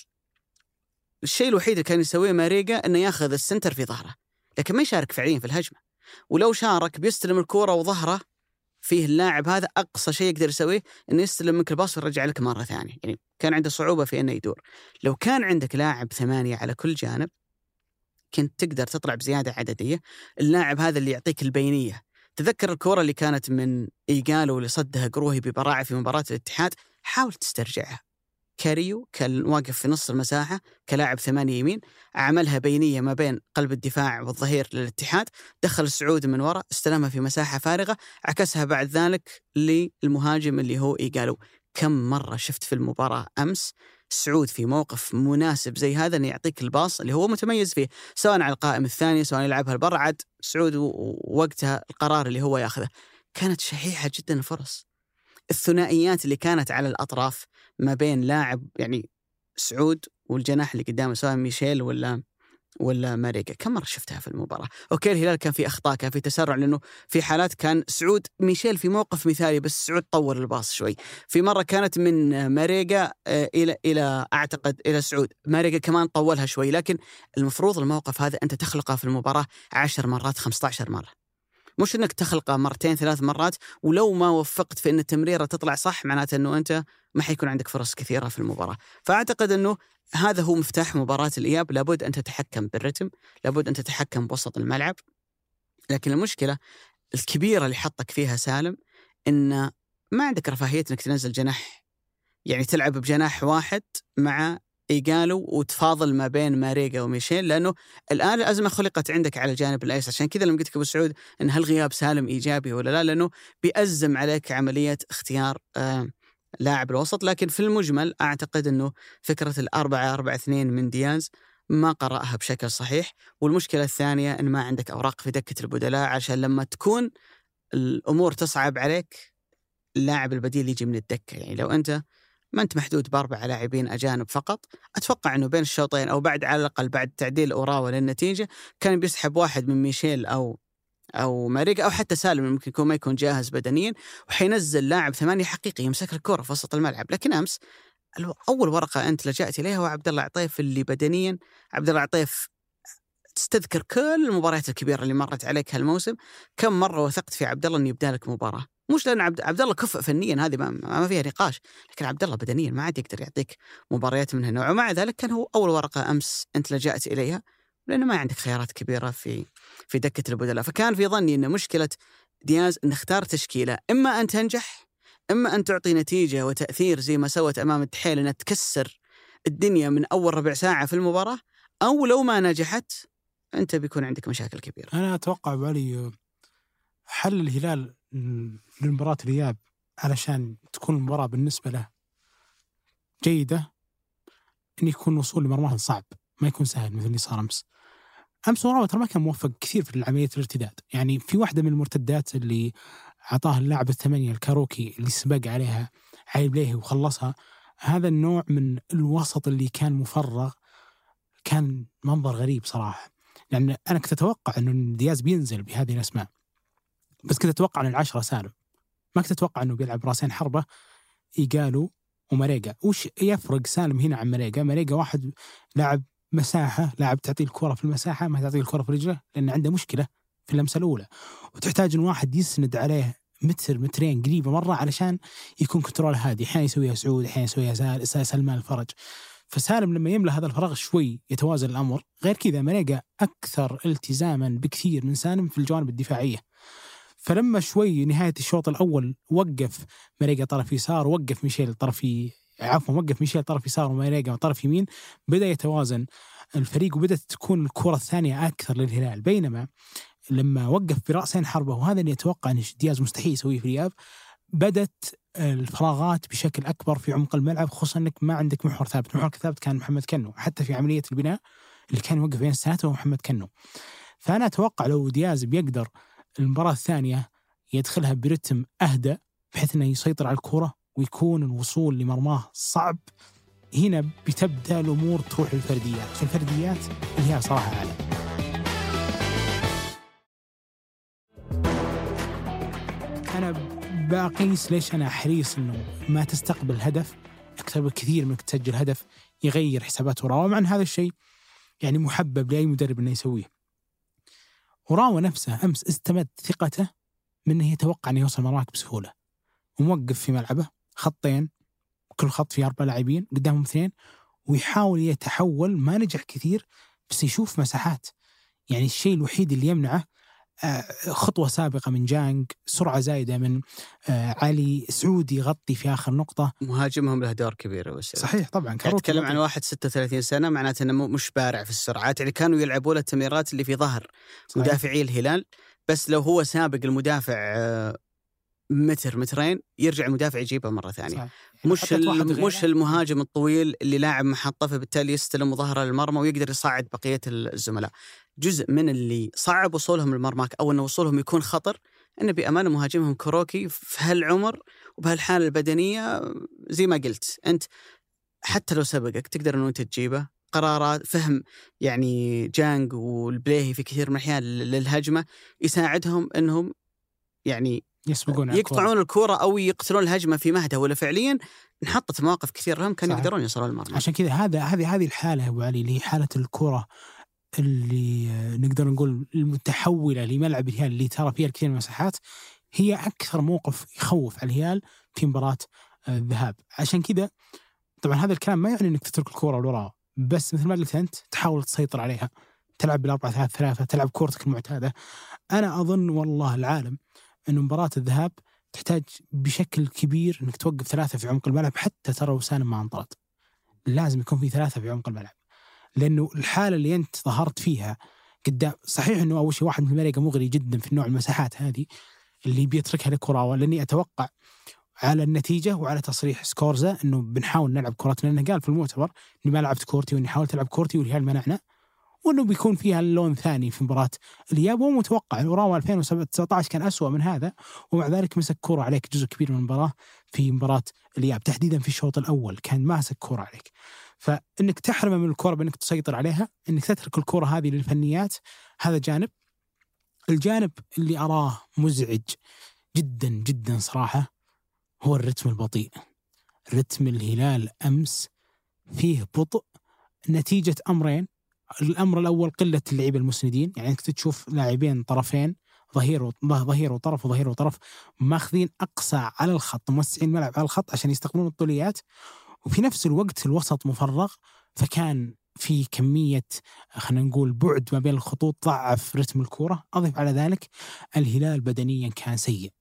الشيء الوحيد اللي كان يسويه ماريجا أنه ياخذ السنتر في ظهره، لكن ما يشارك فعليا في الهجمة، ولو شارك بيستلم الكرة وظهره فيه اللاعب. هذا أقصى شيء يقدر يسويه أنه يستلم منك الباص ويرجع لك مرة ثانية، يعني كان عنده صعوبة في أنه يدور. لو كان عندك لاعب ثمانية على كل جانب كنت تقدر تطلع بزيادة عددية، اللاعب هذا اللي يعطيك البينية. تذكر الكرة اللي كانت من إيجالو اللي صدها قروهي ببراعة في مباراة الاتحاد، حاول تسترجعها. كاريو كان واقف في نص المساحة كلاعب ثمانية يمين، عملها بينية ما بين قلب الدفاع والظهير للاتحاد، دخل سعود من وراء، استلمها في مساحة فارغة، عكسها بعد ذلك للمهاجم اللي هو إيجالو. كم مرة شفت في المباراة أمس سعود في موقف مناسب زي هذا أن يعطيك الباص اللي هو متميز فيه، سواء على القائم الثاني سواء يلعبها البر، عاد سعود ووقتها القرار اللي هو يأخذه. كانت شحيحة جدا الفرص. الثنائيات اللي كانت على الأطراف ما بين لاعب يعني سعود والجناح اللي قدامه سواء ميشيل ولا ولا ماريكا، كم مرة شفتها في المباراة. أوكي الهلال كان في أخطاء، كان في تسرع، لأنه في حالات كان سعود ميشيل في موقف مثالي بس سعود طور الباص شوي. في مرة كانت من ماريكا إلى إلى أعتقد إلى سعود، ماريكا كمان طولها شوي، لكن المفروض الموقف هذا أنت تخلقه في المباراة عشر مرات خمسة عشر مرة، مش أنك تخلقه مرتين ثلاث مرات. ولو ما وفقت في أن التمريرة تطلع صح معناته أنه أنت ما حيكون عندك فرص كثيرة في المباراة. فأعتقد أنه هذا هو مفتاح مباراة الإياب، لابد أن تتحكم بالرتم، لابد أن تتحكم بوسط الملعب. لكن المشكلة الكبيرة اللي حطك فيها سالم أن ما عندك رفاهية أنك تنزل جناح، يعني تلعب بجناح واحد مع إيجالو وتفاضل ما بين ماريجا وميشيل، لأنه الآن الأزمة خلقت عندك على الجانب الأيسر. عشان كذا لما قلت لك أبو سعود أن هل غياب سالم إيجابي ولا لا، لأنه بيأزم عليك عملية اختيار آه لاعب الوسط. لكن في المجمل أعتقد أنه فكرة الأربعة أربعة اثنين من دياز ما قرأها بشكل صحيح. والمشكلة الثانية أن ما عندك أوراق في دكة البدلاء، عشان لما تكون الأمور تصعب عليك اللاعب البديل يجي من الدكة. يعني لو أنت ما أنت محدود بأربع لاعبين أجانب فقط، أتوقع أنه بين الشوطين أو بعد على الأقل بعد تعديل أوراوا للنتيجة كان بيسحب واحد من ميشيل أو أو ماريكا أو حتى سالم، ممكن يكون ما يكون جاهز بدنيا، وحينزل لاعب ثمانية حقيقي يمسك الكرة في وسط الملعب. لكن أمس أول ورقة أنت لجأت إليها هو عبد الله عطيف، اللي بدنيا عبد الله عطيف تستذكر كل المباريات الكبيرة اللي مرت عليك هالموسم، كم مرة وثقت في عبد الله إنه يبدأ لك مباراة، مش لأن عبد عبد الله كفء فنيا، هذه ما ما فيها نقاش، لكن عبد الله بدنيا ما عاد يقدر يعطيك مباريات من هالنوع. ومع ذلك كان هو أول ورقة أمس أنت لجأت إليها، لأنه ما عندك خيارات كبيرة في في دكة البدلاء. فكان في ظني إن مشكلة دياز إن اختار تشكيلة إما أن تنجح، إما أن تعطي نتيجة وتأثير زي ما سوت أمام الدحيل إنها تكسر الدنيا من أول ربع ساعة في المباراة، أو لو ما نجحت أنت بيكون عندك مشاكل كبيرة. أنا أتوقع بالي حل الهلال لمباراة الإياب علشان تكون المباراة بالنسبة له جيدة إن يكون وصول لمرماها صعب، ما يكون سهل مثل اللي صار أمس. أمس أوراوا ترى ما كان موفق كثير في عملية الارتداد، يعني في واحدة من المرتدات اللي عطاها اللاعب الثمانية الكاروكي اللي سبق عليها عيبليه وخلصها. هذا النوع من الوسط اللي كان مفرغ كان منظر غريب صراحة، لأن يعني أنا كنت أتوقع أنه دياز بينزل بهذه الأسماء، بس كنت أتوقع أن العشرة سالم، ما كنت أتوقع أنه بيلعب راسين حربة إيجالو وماريجا. وش يفرق سالم هنا عن ماريجا؟ ماريجا واحد لاعب مساحة، لاعب تعطيه الكرة في المساحة، ما تعطيه الكرة في رجله لأن عنده مشكلة في اللمسة الأولى، وتحتاج أن واحد يسند عليه متر مترين قريبة مرة علشان يكون كنترول هادي، أحيانا يسويها سعود أحيانا يسويها سال سلمان الفرج. فسالم لما يملأ هذا الفراغ شوي يتوازن الأمر. غير كذا ماريجا أكثر التزاما بكثير من سالم في الجوانب الدفاعية، فلما شوي نهاية الشوط الأول وقف ماريجا طرف يسار، وقف ميشيل طرف عفوا وقف ميشيل طرف يسار وماريجا طرف يمين، بدأ يتوازن الفريق وبدأت تكون الكرة الثانية أكثر للهلال. بينما لما وقف برأسين حربة، وهذا اللي يتوقع أن دياز مستحيل يسويه في الإياب، بدأت الفراغات بشكل أكبر في عمق الملعب، خصوصا أنك ما عندك محور ثابت. محور ثابت كان محمد كنو، حتى في عملية البناء اللي كان يوقف بين ساته ومحمد كنو. فأنا أتوقع لو دياز بيقدر المباراة الثانية يدخلها برتم أهدى بحيث أنه يسيطر على الكرة ويكون الوصول لمرماه صعب، هنا بتبدأ الأمور تروح للفرديات، فالفرديات اللي هي صراحة عالم. أنا بقيس ليش أنا حريص أنه ما تستقبل هدف أكثر بكثير من تسجل هدف يغير حسابات أوراوا، مع أن هذا الشيء يعني محبب لأي مدرب أنه يسويه. أوراوا نفسه أمس استمد ثقته من أنه يتوقع أنه يوصل مراكب بسهولة، وموقف في ملعبه خطين، كل خط فيه أربع لاعبين قدامهم اثنين، ويحاول يتحول، ما نجح كثير بس يشوف مساحات. يعني الشيء الوحيد اللي يمنعه خطوة سابقة من جانج، سرعة زايدة من علي سعودي يغطي في آخر نقطة. مهاجمهم له دور كبير. صحيح طبعا. أتكلم عن واحد ستة وثلاثين سنة، معناته أنه مش بارع في السرعات، يعني كانوا يلعبوا له التمريرات اللي في ظهر مدافعي الهلال، بس لو هو سابق المدافع متر مترين يرجع المدافع يجيبها مرة ثانية. صحيح. مش مش المهاجم الطويل اللي لاعب محطة، فبالتالي يستلم ظهره للمرمى ويقدر يصعد بقية الزملاء. جزء من اللي صعب وصولهم للمرماك أو أن وصولهم يكون خطر أن بأمان مهاجمهم كوروكي في هالعمر وبهالحالة البدنية. زي ما قلت أنت، حتى لو سبقك تقدر أنه أنت تجيبه. قرارات، فهم يعني جانج والبليهي في كثير من الأحيان للهجمة يساعدهم أنهم يعني يسبقون، يقطعون الكرة أو يقتلون الهجمة في مهدها، ولا فعليا انحطت مواقف كثير لهم كانوا يقدرون يصلون المرمى. عشان كذا هذا هذه هذه الحالة أبو علي اللي هي حالة الكرة اللي نقدر نقول المتحولة لملعب الهلال اللي ترى فيها الكثير من المساحات، هي أكثر موقف يخوف على الهلال في مباراة الذهاب. عشان كذا طبعا هذا الكلام ما يعني أنك تترك الكرة لوراء، بس مثل ما قلت أنت تحاول تسيطر عليها، تلعب بالأربعة ثلاثة ثلاثة، تلعب كورتك المعتادة. أنا أظن والله العالم أنه مباراة الذهاب تحتاج بشكل كبير أنك توقف ثلاثة في عمق الملعب، حتى ترى وسالم ما انطرد، لازم يكون في ثلاثة في عمق الملعب، لأنه الحالة اللي أنت ظهرت فيها قدام. صحيح أنه أول شيء واحد من الملعقة مغري جدا في النوع المساحات هذه اللي بيتركها لكوراوا، لأني أتوقع على النتيجة وعلى تصريح سكورزا أنه بنحاول نلعب كورتنا، لأنه قال في المؤتمر أني ما لعبت كورتي وأني حاولت ألعب كورتي والهلال منعنا، وأنه بيكون فيها لون ثاني في مباراة الإياب. ومتوقع أوراوا ألفين وتسعة عشر كان أسوأ من هذا، ومع ذلك مسك كرة عليك جزء كبير من المباراة في مباراة الإياب، تحديدا في الشوط الأول كان ماسك كرة عليك. فإنك تحرم من الكرة بأنك تسيطر عليها، إنك تترك الكرة هذه للفنيات، هذا جانب. الجانب اللي أراه مزعج جدا جدا صراحة هو الرتم البطيء. رتم الهلال أمس فيه بطء نتيجة أمرين. الأمر الأول قلة اللعيبة المسندين، يعني أنت تشوف لاعبين طرفين، ظهير وظهير وطرف وظهير وطرف ماخذين أقصى على الخط، موسعين الملعب على الخط عشان يستقبلون الطوليات، وفي نفس الوقت الوسط مفرغ، فكان في كمية خلينا نقول بعد ما بين الخطوط ضعف رتم الكرة. أضف على ذلك الهلال بدنيا كان سيء،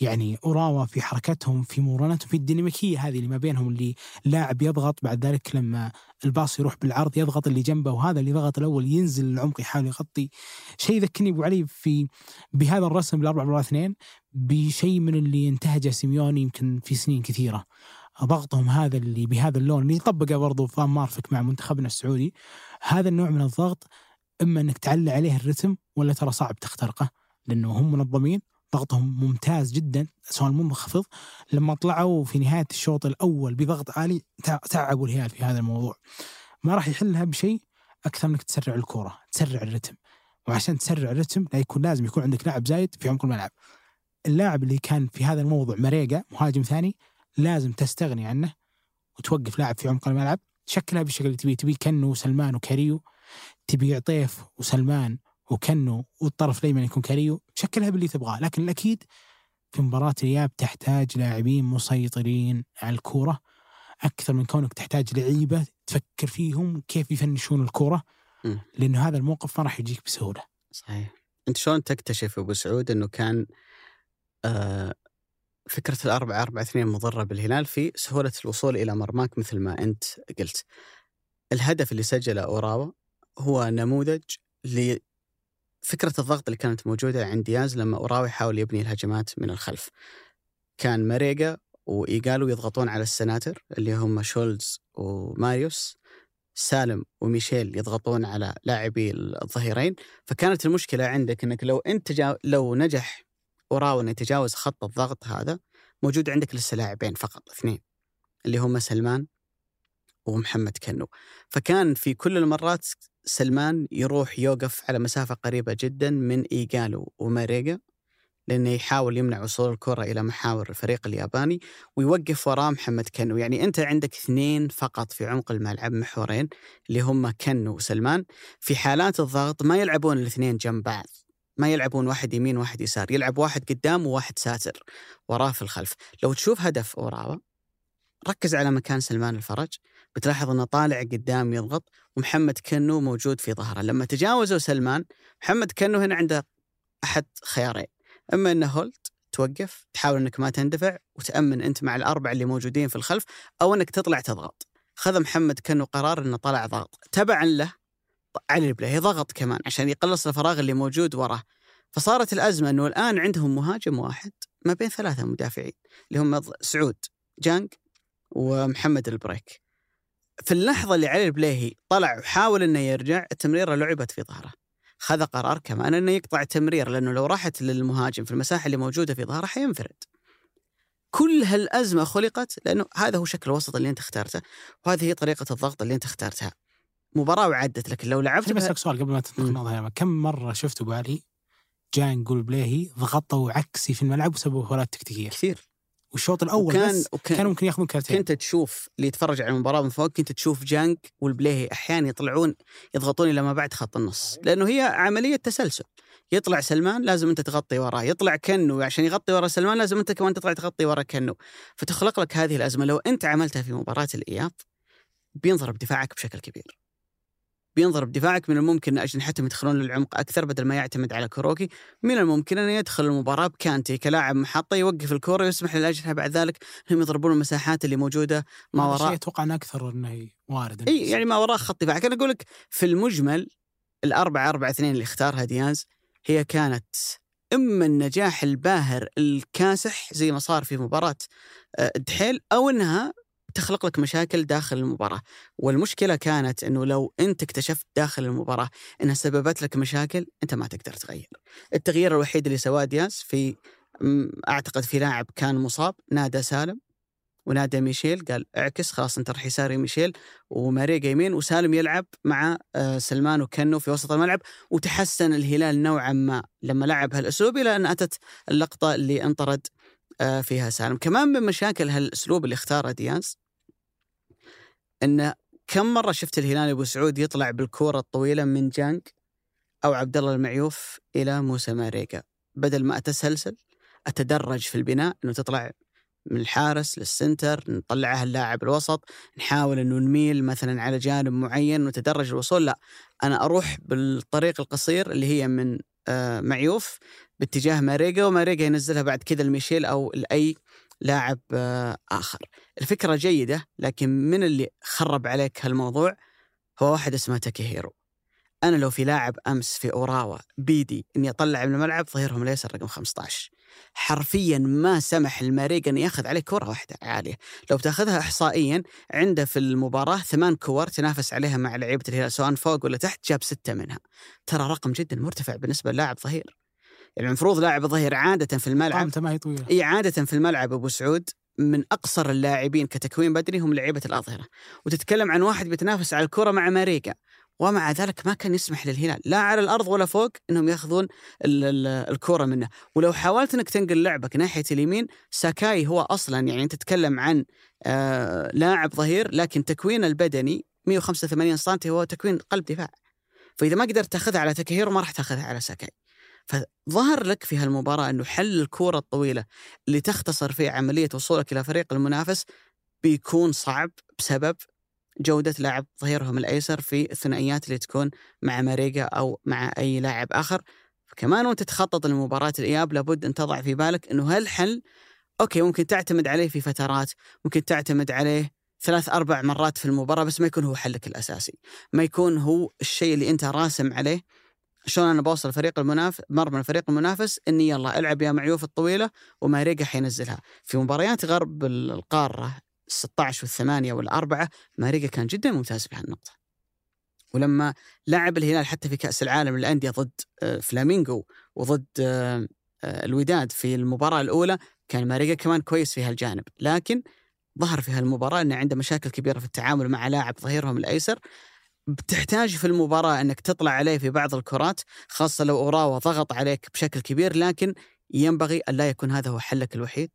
يعني أوراوا في حركتهم في مرونتهم في الديناميكية هذه اللي ما بينهم، اللي لاعب يضغط بعد ذلك لما الباص يروح بالعرض يضغط اللي جنبه، وهذا اللي ضغط الأول ينزل العمق يحاول يغطي. شيء ذكرني أبو علي في بهذا الرسم بالأربعة مباراة اثنين بشيء من اللي انتهجه سيميوني يمكن في سنين كثيرة، ضغطهم هذا اللي بهذا اللون اللي طبقه برضو مارفيك مع منتخبنا السعودي. هذا النوع من الضغط إما أنك تعلي عليه الرتم ولا ترى صعب تخترقه، لأنه هم منظمين، ضغطهم ممتاز جدا سواء منخفض. لما طلعوا في نهاية الشوط الأول بضغط عالي تعبوا الهلال في هذا الموضوع، ما راح يحلها بشيء أكثر منك تسرع الكرة، تسرع الرتم. وعشان تسرع الرتم لا يكون لازم يكون عندك لاعب زايد في عمق الملعب. اللاعب اللي كان في هذا الموضوع مريقة مهاجم ثاني لازم تستغني عنه وتوقف لاعب في عمق الملعب، شكلها بالشكل اللي تبي تبي كنو سلمان وكاريو، تبي عطيف وسلمان وكنو والطرف الأيمن يكون كاريو، شكلها باللي تبغاه. لكن الأكيد في مباراة الإياب تحتاج لاعبين مسيطرين على الكرة أكثر من كونك تحتاج لعيبة تفكر فيهم كيف يفنشون الكرة، لأنه هذا الموقف ما راح يجيك بسهولة. صحيح. أنت شلون تكتشف أبو سعود أنه كان آه فكرة الأربعة أربعة اثنين مضرة بالهلال في سهولة الوصول إلى مرماك؟ مثل ما أنت قلت، الهدف اللي سجله أوراوا هو نموذج ل فكرة الضغط اللي كانت موجودة عند دياز لما أوراوا يحاول يبني الهجمات من الخلف. كان مريقة وإيقالوا يضغطون على السناتر اللي هم شولتس وماريوس، سالم وميشيل يضغطون على لاعبي الظهيرين. فكانت المشكلة عندك أنك لو أنت جا... لو نجح أوراوا أن يتجاوز خط الضغط هذا، موجود عندك لسه لاعبين فقط اثنين اللي هم سلمان ومحمد كنو. فكان في كل المرات سلمان يروح يوقف على مسافة قريبة جدا من إيغالو وماريجا لأنه يحاول يمنع وصول الكرة إلى محاور الفريق الياباني، ويوقف وراء محمد كنو. يعني أنت عندك اثنين فقط في عمق الملعب، محورين اللي هم كنو وسلمان. في حالات الضغط ما يلعبون الاثنين جنب بعض، ما يلعبون واحد يمين واحد يسار، يلعب واحد قدام وواحد ساتر وراه في الخلف. لو تشوف هدف أوراوا ركز على مكان سلمان الفرج، بتلاحظ أنه طالع قدام يضغط ومحمد كنو موجود في ظهره. لما تجاوزوا سلمان، محمد كنو هنا عنده أحد خيارين، أما أنه هولت توقف تحاول أنك ما تندفع وتأمن أنت مع الأربع اللي موجودين في الخلف، أو أنك تطلع تضغط. خذ محمد كنو قرار أنه طلع ضغط تبعا له على البلاي، ضغط كمان عشان يقلص الفراغ اللي موجود وراه. فصارت الأزمة أنه الآن عندهم مهاجم واحد ما بين ثلاثة مدافعين اللي هم سعود جانج ومحمد البريك. في اللحظة اللي علي البلاهي طلع وحاول أنه يرجع، التمريرة لعبت في ظهره، خذ قرار كمان أنه يقطع التمرير، لأنه لو راحت للمهاجم في المساحة اللي موجودة في ظهره حينفرد. كل هالأزمة خلقت لأنه هذا هو شكل الوسط اللي أنت اخترته، وهذه هي طريقة الضغط اللي أنت اخترتها. مباراة وعدت، لكن لو لعبت بس بها... سؤال قبل ما تتناظر، كم مرة شفت بالي جان نقول بلاهي ضغطوا عكسي في الملعب وسببوا هورات تكتيكية كثير، والشوط الأول وكان بس وكان كان ممكن ياخذون كارتين. كنت تشوف اللي يتفرج على المباراة من فوق، كنت تشوف جانك والبلاهي أحيانا يطلعون يضغطون إلى ما بعد خط النص، لأنه هي عملية تسلسل. يطلع سلمان لازم أنت تغطي وراه، يطلع كنو عشان يغطي ورا سلمان لازم أنت كمان تطلع تغطي ورا كنو، فتخلق لك هذه الأزمة. لو أنت عملتها في مباراة الإياب بينضرب دفاعك بشكل كبير، بينضرب دفاعك. من الممكن أن أجنحتهم يدخلون للعمق أكثر بدل ما يعتمد على كوروكي، من الممكن أن يدخل المباراة بكانتي كلاعب محطة يوقف الكرة ويسمح للأجنحة بعد ذلك هم يضربون المساحات اللي موجودة ما وراء. أتوقع أكثر أنه وارد أي يعني ما وراء خط دفاعك. أنا أقول لك في المجمل الأربعة أربعة اثنين اللي اختارها دياز هي كانت إما النجاح الباهر الكاسح زي ما صار في مباراة الدحيل، أو أنها تخلق لك مشاكل داخل المباراة. والمشكلة كانت أنه لو أنت اكتشفت داخل المباراة أنها سببت لك مشاكل، أنت ما تقدر تغير. التغيير الوحيد اللي سواه دياز في أعتقد في لاعب كان مصاب، نادى سالم ونادى ميشيل، قال اعكس خلاص أنت رح يساري ميشيل وماريجا يمين وسالم يلعب مع سلمان وكنو في وسط الملعب. وتحسن الهلال نوعا ما لما لعب هالأسلوب، إلى أن أتت اللقطة اللي انطرد فيها سالم. كمان من مشاكل هالأسلوب اللي اختاره دياز أن كم مرة شفت الهلال أبو سعود يطلع بالكورة الطويلة من جانك أو عبد الله المعيوف إلى موسى ماريكا، بدل ما أتسلسل أتدرج في البناء، أنه تطلع من الحارس للسنتر نطلعها اللاعب الوسط، نحاول أنه نميل مثلا على جانب معين وتدرج الوصول. لا، أنا أروح بالطريق القصير اللي هي من معيوف باتجاه ماريكا، وماريكا ينزلها بعد كذا الميشيل أو الأي لاعب آخر. الفكرة جيدة، لكن من اللي خرب عليك هالموضوع هو واحد اسمه تاكاهيرو. أنا لو في لاعب أمس في أوراوا بيدي أني أطلع من الملعب، ظهيرهم الأيسر رقم خمسة عشر حرفيا ما سمح الماريجا أن يأخذ عليه كرة واحدة عالية. لو بتأخذها إحصائيا، عنده في المباراة ثمان كور تنافس عليها مع لعيبة الهلال سواء فوق ولا تحت، جاب ستة منها. ترى رقم جدا مرتفع بالنسبة للاعب ظهير. المفروض لاعب ظهير عادة في الملعب إي عادة في الملعب أبو سعود من أقصر اللاعبين كتكوين بدني هم لعيبة الأظهرة، وتتكلم عن واحد بيتنافس على الكرة مع ماريكا، ومع ذلك ما كان يسمح للهلال لا على الأرض ولا فوق أنهم يأخذون الكرة منه. ولو حاولت أنك تنقل لعبك ناحية اليمين، ساكاي هو أصلا يعني تتكلم عن آه لاعب ظهير، لكن تكوين البدني مئة وخمسة وثمانين سنتي هو تكوين قلب دفاع، فإذا ما قدرت تأخذها على تاكاهيرو ما راح تأخذها على ساكاي. فظهر لك في هالمباراة أنه حل الكرة الطويلة اللي تختصر فيه عملية وصولك إلى فريق المنافس بيكون صعب بسبب جودة لاعب ظهيرهم الأيسر في الثنائيات اللي تكون مع ماريجا أو مع أي لاعب آخر. فكمان وانت تخطط لمباراة الإياب لابد أن تضع في بالك أنه هالحل أوكي ممكن تعتمد عليه في فترات، ممكن تعتمد عليه ثلاث أربع مرات في المباراة، بس ما يكون هو حلك الأساسي، ما يكون هو الشيء اللي أنت راسم عليه شلون أنا بوصل فريق المنافس مرمى الفريق المنافس إني يلا ألعب يا معيوف الطويلة وماريجا حينزلها. في مباريات غرب القارة الستة عشر والثمانية والأربعة ماريجا كان جدا ممتاز في هالنقطة. ولما لعب الهلال حتى في كأس العالم للأندية ضد فلامينغو وضد الوداد في المباراة الأولى كان ماريجا كمان كويس في هالجانب، لكن ظهر في هالمباراة أنه عنده مشاكل كبيرة في التعامل مع لاعب ظهيرهم الأيسر، بتحتاج في المباراة أنك تطلع عليه في بعض الكرات خاصة لو أوراوا ضغط عليك بشكل كبير، لكن ينبغي أن لا يكون هذا هو حلك الوحيد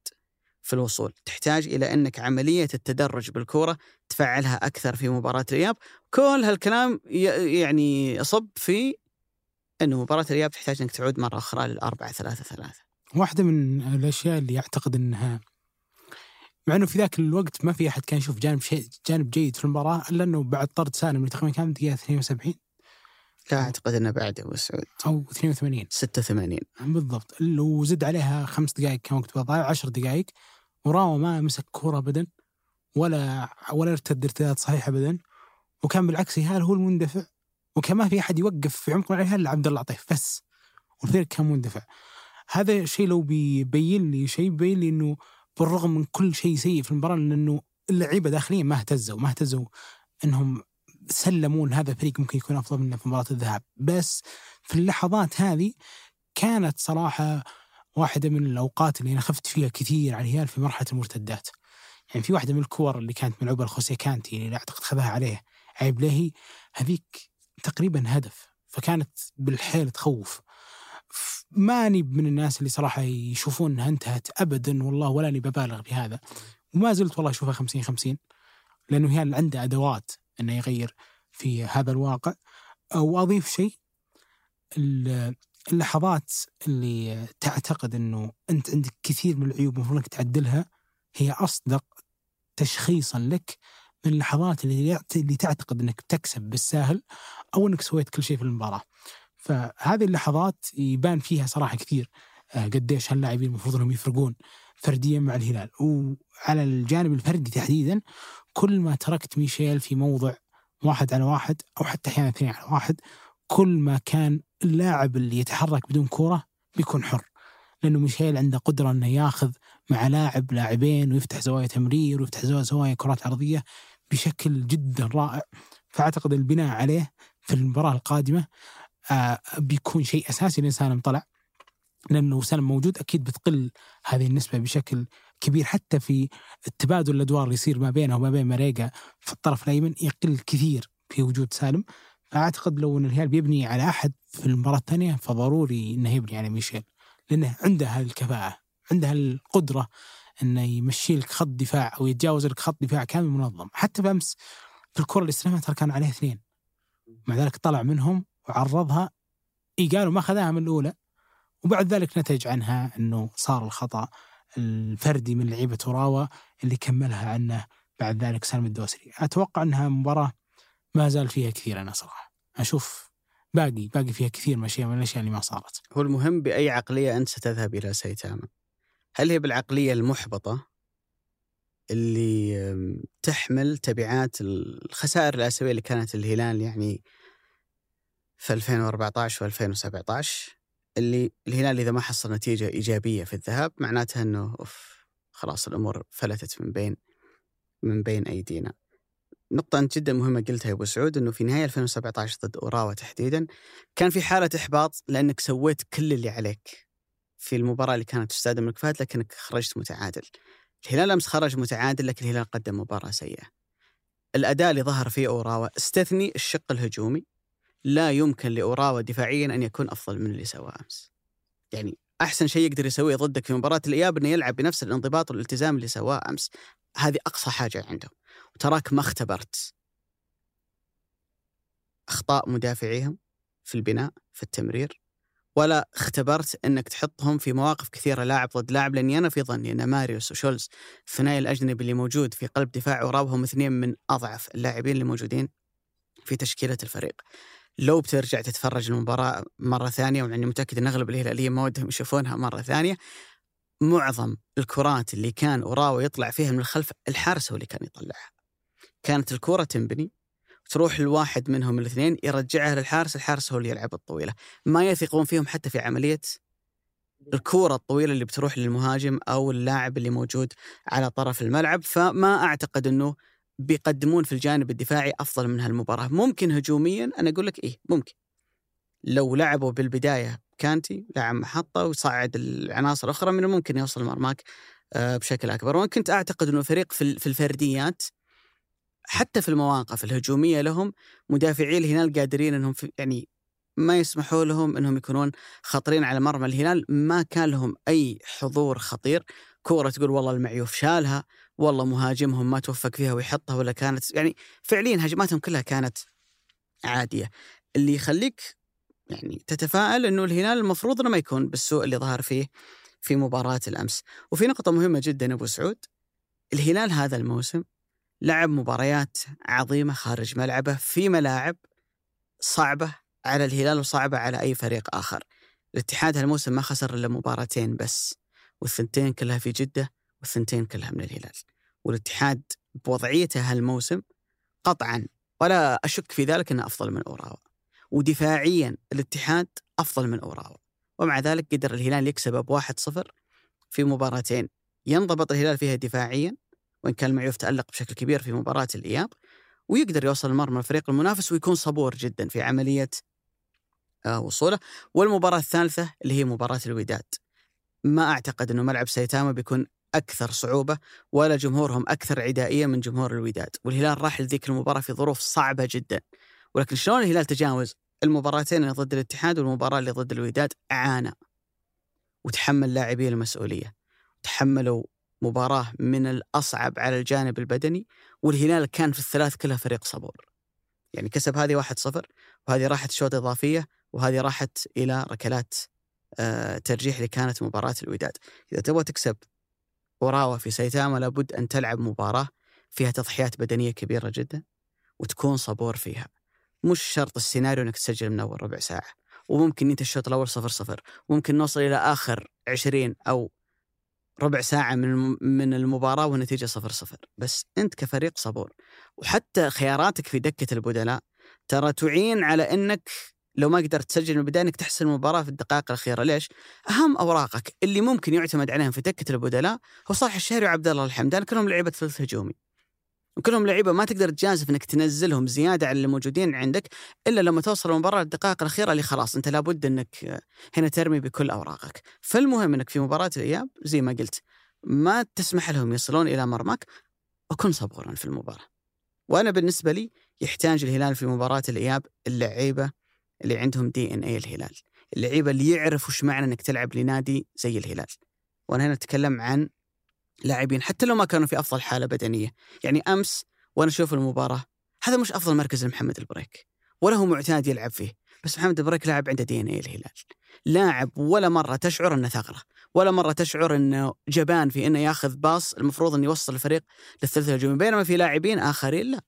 في الوصول. تحتاج إلى أنك عملية التدرج بالكرة تفعلها أكثر في مباراة الإياب. كل هالكلام يعني يصب في أنه مباراة الإياب تحتاج أنك تعود مرة أخرى للأربعة ثلاثة ثلاثة. واحدة من الأشياء اللي أعتقد أنها مع أنه في ذاك الوقت ما في أحد كان يشوف جانب شيء جانب جيد في المباراة إلا أنه بعد طرد سالم اللي تقريبا كان دقيقة اثنين وسبعين، لا أعتقد أنه بعده وسعود أو اثنين وثمانين ستة وثمانين بالضبط، اللي زد عليها خمس دقائق كان وقت بضايع عشر دقائق. وراوا ما مسك كرة أبدا ولا ولا ارتد ارتداد صحيح أبدا، وكان بالعكس هال هو المندفع، وكان ما في أحد يوقف في عمق العمق إلا عبد الله عطيف بس، والفريق كان مندفع. هذا شيء لو بيبين لي شيء بيبين لي إنه بالرغم من كل شيء سيء في المباراة، لأنه اللعيبة داخليا ما اهتزوا ما اهتزوا أنهم سلمون هذا الفريق ممكن يكون أفضل منه في مباراة الذهاب، بس في اللحظات هذه كانت صراحة واحدة من الأوقات اللي أنا خفت فيها كثير على الهلال في مرحلة المرتدات. يعني في واحدة من الكور اللي كانت ملعوبة لخوسيه كانتي اللي أعتقد خذها عليه عيب لهي، هذيك تقريبا هدف، فكانت بالحيل تخوف. ماني من الناس اللي صراحة يشوفون أنها انتهت أبدا والله، ولا أني ببالغ بهذا، وما زلت والله أشوفها خمسين خمسين، لأنه الهلال عنده أدوات أنه يغير في هذا الواقع. وأضيف شيء، اللحظات اللي تعتقد أنه أنت عندك كثير من العيوب مفروض أنك تعدلها هي أصدق تشخيصا لك من اللحظات اللي, اللي تعتقد أنك بتكسب بالساهل أو أنك سويت كل شيء في المباراة. فهذه اللحظات يبان فيها صراحة كثير قديش هاللاعبين المفروض أنهم يفرقون فرديا مع الهلال. وعلى الجانب الفردي تحديدا، كل ما تركت ميشيل في موضع واحد على واحد أو حتى أحيانا اثنين على واحد، كل ما كان اللاعب اللي يتحرك بدون كرة بيكون حر، لأنه ميشيل عنده قدرة أنه ياخذ مع لاعب لاعبين ويفتح زوايا تمرير ويفتح زوايا كرات عرضية بشكل جدا رائع. فأعتقد البناء عليه في المباراة القادمة آه بيكون شيء أساسي لسالم طلع، لأنه سالم موجود أكيد بتقل هذه النسبة بشكل كبير، حتى في التبادل الأدوار اللي يصير ما بينه وما بين ماريجا في الطرف الأيمن يقل كثير في وجود سالم. أعتقد لو أن الهلال بيبني على أحد في المباراة الثانية فضروري أنه يبني على ميشيل، لأنه عنده هالكفاءة عنده القدرة أنه يمشي لك خط دفاع أو يتجاوز لك خط دفاع كامل منظم. حتى بأمس في الكرة اللي استلمها كان عليه اثنين، مع ذلك طلع منهم وعرضها قالوا ما خذاها من الأولى، وبعد ذلك نتج عنها أنه صار الخطأ الفردي من لعيبة أوراوا اللي كملها عنه بعد ذلك سالم الدوسري. أتوقع أنها مباراة ما زال فيها كثير، أنا صراحة أشوف باقي باقي فيها كثير مشي من الأشياء اللي ما صارت. هو المهم بأي عقلية أنت ستذهب إلى سايتاما، هل هي بالعقلية المحبطة اللي تحمل تبعات الخسائر الآسيوية اللي كانت الهلال يعني في ألفين وأربعة عشر وألفين وسبعة عشر، اللي الهلال إذا ما حصل نتيجة إيجابية في الذهاب معناتها أنه أوف خلاص الأمور فلتت من بين من بين أيدينا. نقطة جدا مهمة قلتها يا أبو سعود، أنه في نهاية ألفين وسبعة عشر ضد أوراوا تحديدا كان في حالة إحباط، لأنك سويت كل اللي عليك في المباراة اللي كانت في استاد الملك فهد لكنك خرجت متعادل. الهلال أمس خرج متعادل لكن الهلال قدم مباراة سيئة. الأداء اللي ظهر فيه أوراوا، استثني الشق الهجومي، لا يمكن لأوراوا دفاعياً أن يكون أفضل من اللي سواه أمس. يعني أحسن شيء يقدر يسويه ضدك في مباراة الإياب أنه يلعب بنفس الانضباط والالتزام اللي سواه أمس، هذه أقصى حاجة عنده. وتراك ما اختبرت أخطاء مدافعيهم في البناء في التمرير، ولا اختبرت أنك تحطهم في مواقف كثيرة لاعب ضد لاعب، لأني أنا في ظني أن ماريوس وشولتس الثنائي الأجنبي اللي موجود في قلب دفاع أوراوا هم اثنين من أضعف اللاعبين اللي موجودين في تشكيلة الفريق. لو بترجع تتفرج المباراة مرة ثانية، وعني متأكد أن أغلب الهلاليين ما ودهم يشوفونها مرة ثانية، معظم الكرات اللي كان أوراوا يطلع فيها من الخلف الحارس هو اللي كان يطلعها. كانت الكرة تنبني تروح الواحد منهم الاثنين يرجعها للحارس، الحارس هو اللي يلعب الطويلة. ما يثقون فيهم حتى في عملية الكورة الطويلة اللي بتروح للمهاجم أو اللاعب اللي موجود على طرف الملعب. فما أعتقد أنه بيقدمون في الجانب الدفاعي أفضل من هالمباراة. ممكن هجوميا أنا أقول لك إيه، ممكن لو لعبوا بالبداية كانتي لاعب محطة وصعد العناصر الأخرى منه ممكن يوصل مرماك بشكل أكبر. وكنت أعتقد أنه فريق في الفرديات حتى في المواقف الهجومية لهم مدافعي الهلال قادرين أنهم يعني ما يسمحوا لهم أنهم يكونون خطرين على مرمى الهلال. ما كان لهم أي حضور خطير، كورة تقول والله المعيوف شالها، والله مهاجمهم ما توفق فيها ويحطها، ولا كانت يعني فعليا هجماتهم كلها كانت عادية. اللي يخليك يعني تتفائل أنه الهلال المفروض أنه ما يكون بالسوء اللي ظهر فيه في مباراة الأمس. وفي نقطة مهمة جدا أبو سعود، الهلال هذا الموسم لعب مباريات عظيمة خارج ملعبه في ملاعب صعبة على الهلال وصعبة على أي فريق آخر. الاتحاد هالموسم ما خسر إلا مباراتين بس، والثنتين كلها في جدة والثنتين كلها من الهلال. والاتحاد بوضعيته هالموسم قطعا ولا أشك في ذلك أنه أفضل من أوراوا، ودفاعيا الاتحاد أفضل من أوراوا، ومع ذلك قدر الهلال يكسب بواحد صفر في مباراتين ينضبط الهلال فيها دفاعيا، وإن كان المعيوف تألق بشكل كبير في مباراة الإياب، ويقدر يوصل مرمى الفريق المنافس ويكون صبور جدا في عملية وصوله. والمباراة الثالثة اللي هي مباراة الوداد، ما أعتقد أنه ملعب سايتاما بيكون أكثر صعوبة ولا جمهورهم أكثر عدائية من جمهور الوداد. والهلال راح لذيك المباراة في ظروف صعبة جدا، ولكن شلون الهلال تجاوز المباراتين اللي ضد الاتحاد والمباراة اللي ضد الوداد؟ عانى وتحمل لاعبي المسؤولية، تحملوا مباراة من الأصعب على الجانب البدني. والهلال كان في الثلاث كلها فريق صبور، يعني كسب هذه واحد صفر، وهذه راحت شوط إضافية، وهذه راحت إلى ركلات آه ترجيح اللي كانت مباراة الوداد. إذا تبغى تكسب أوراوا في سايتاما لابد أن تلعب مباراة فيها تضحيات بدنية كبيرة جدا وتكون صبور فيها. مش شرط السيناريو أنك تسجل من أول ربع ساعة، وممكن أنت الشوط الأول صفر صفر، وممكن نوصل إلى آخر عشرين أو ربع ساعة من من المباراة والنتيجة صفر صفر، بس أنت كفريق صبور. وحتى خياراتك في دكة البدلاء ترى تعين على أنك لو ما قدرت تسجل من البداية أنك تحسن المباراة في الدقائق الأخيرة. ليش؟ أهم أوراقك اللي ممكن يعتمد عليهم في دكة البدلاء هو صالح الشهري وعبد الله الحمدان، كلهم لعيبة ثلث هجومي، وكلهم لعيبة ما تقدر تجازف أنك تنزلهم زيادة على اللي موجودين عندك إلا لما توصل المباراة للدقائق الأخيرة اللي خلاص أنت لابد أنك هنا ترمي بكل أوراقك. فالمهم أنك في مباراة الإياب زي ما قلت ما تسمح لهم يصلون إلى مرماك، وكن صبورا في المباراة. وأنا بالنسبة لي يحتاج الهلال في مباراة الإياب اللعيبة اللي عندهم دي إن إيه الهلال، اللعيبة اللي يعرفوا وش معنى أنك تلعب لنادي زي الهلال. وأنا هنا أتكلم عن لاعبين حتى لو ما كانوا في أفضل حالة بدنية، يعني أمس وأنا أشوف المباراة هذا مش أفضل مركز لمحمد البريك ولا هو معتاد يلعب فيه، بس محمد البريك لاعب عنده دي إن إيه الهلال، لاعب ولا مرة تشعر أنه ثغرة، ولا مرة تشعر أنه جبان في أنه ياخذ باص المفروض أن يوصل الفريق للثلث الهجومي، بينما في لاعبين آخرين لا،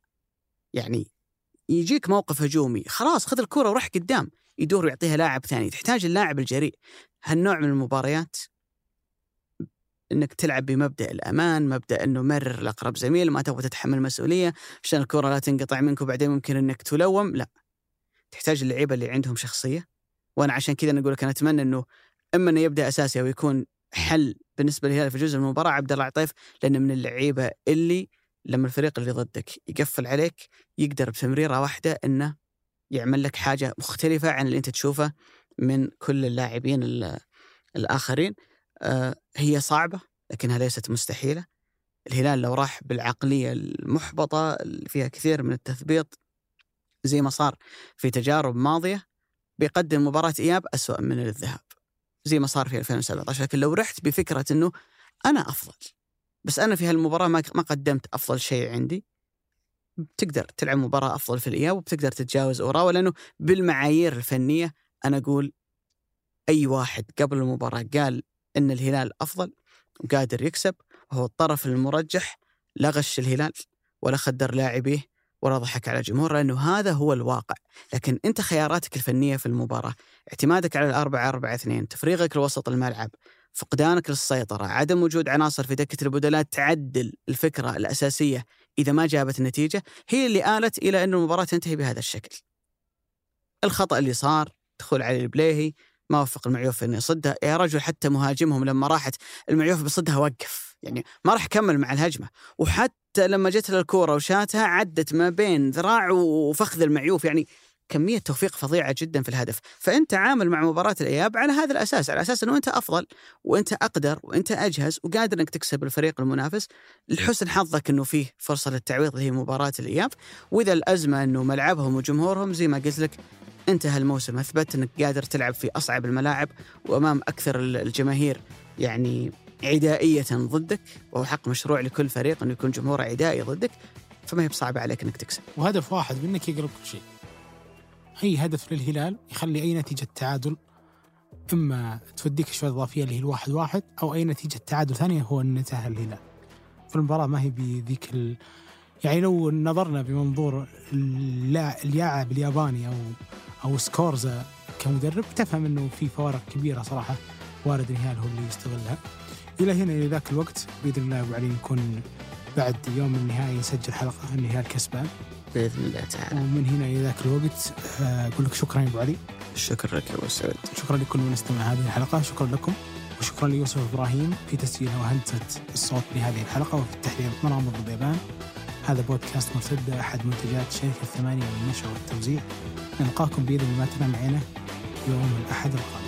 يعني يجيك موقف هجومي خلاص خذ الكرة وروح قدام، يدور ويعطيها لاعب ثاني. تحتاج اللاعب الجريء. هالنوع من المباريات انك تلعب بمبدا الامان، مبدا انه مرر لاقرب زميل، ما تبغى تتحمل مسؤوليه عشان الكره لا تنقطع منك وبعدين ممكن انك تلوم، لا تحتاج اللعيبه اللي عندهم شخصيه. وانا عشان كذا نقول لك انا اتمنى انه اما انه يبدا اساسي ويكون حل بالنسبه للهلال في جزء من المباراه عبد الله عطيف، لانه من اللعيبه اللي لما الفريق اللي ضدك يقفل عليك يقدر بتمريره واحده انه يعمل لك حاجه مختلفه عن اللي انت تشوفه من كل اللاعبين الاخرين. هي صعبة لكنها ليست مستحيلة. الهلال لو راح بالعقلية المحبطة اللي فيها كثير من التثبيط زي ما صار في تجارب ماضية بيقدم مباراة إياب أسوأ من الذهاب زي ما صار في ألفين وسبعة عشر. لكن لو رحت بفكرة أنه أنا أفضل بس أنا في هالمباراة ما قدمت أفضل شيء عندي، بتقدر تلعب مباراة أفضل في الإياب وبتقدر تتجاوز أوراوا، لأنه بالمعايير الفنية أنا أقول أي واحد قبل المباراة قال إن الهلال أفضل وقادر يكسب وهو الطرف المرجح لا غش الهلال ولا خدر لاعبيه ولا ضحك على جمهوره، لأنه هذا هو الواقع. لكن أنت خياراتك الفنية في المباراة، اعتمادك على الأربعة أربعة اثنين، تفريغك لوسط الملعب، فقدانك للسيطرة، عدم وجود عناصر في دكة البدلاء تعدل الفكرة الأساسية إذا ما جابت النتيجة هي اللي آلت إلى أن المباراة تنتهي بهذا الشكل. الخطأ اللي صار، دخول علي البليهي، ما وفق المعيوف أن يصدها. يا رجل حتى مهاجمهم لما راحت المعيوف بصدها وقف، يعني ما راح كمل مع الهجمة، وحتى لما جت الكورة وشاتها عدت ما بين ذراع وفخذ المعيوف، يعني كمية توفيق فظيعة جدا في الهدف. فأنت عامل مع مباراة الإياب على هذا الأساس، على أساس أنه أنت أفضل وأنت أقدر وأنت أجهز وقادر أنك تكسب الفريق المنافس. لحسن حظك أنه فيه فرصة للتعويض هي مباراة الإياب، وإذا الأزمة أنه ملعبهم وجمهورهم زي ما قلت لك، أنت هالموسم أثبت أنك قادر تلعب في أصعب الملاعب وأمام أكثر الجماهير يعني عدائية ضدك، وهو حق مشروع لكل فريق أنه يكون جمهور عدائي ضدك، فما هي بصعبة عليك أنك تكسب. وهدف واحد منك يقلب كل شيء. أي هدف للهلال يخلي أي نتيجة تعادل إما توديك شوية إضافية اللي هي الواحد واحد، أو أي نتيجة تعادل ثانية هو أن انتهى الهلال فالمباراة. ما هي بذيك ال... يعني لو نظرنا بمنظور اللا... اللاعب الياباني أو أو سكورزا كمدرب، تفهم أنه في فوارق كبيرة صراحة وارد الهلال هو اللي يستغلها. إلى هنا إلى ذاك الوقت بإذن الله أبو علي نكون بعد يوم النهائي نسجل حلقة الهلال كسبان بإذن الله تعالى، ومن هنا إلى ذاك الوقت أقول لك شكرا يا أبو علي. شكرا لك يا أبو سعود، شكرا لكل من استمع هذه الحلقة، شكرا لكم، وشكرا ليوسف إبراهيم في تسجيلها وهندسة الصوت لهذه الحلقة، وفي التحرير مرام الضبيبان. هذا بودكاست مرتده، أحد منتجات شركة الثمانية للنشر والتوزيع. نلقاكم بإذن الله تعالى معنا يوم الأحد القادم.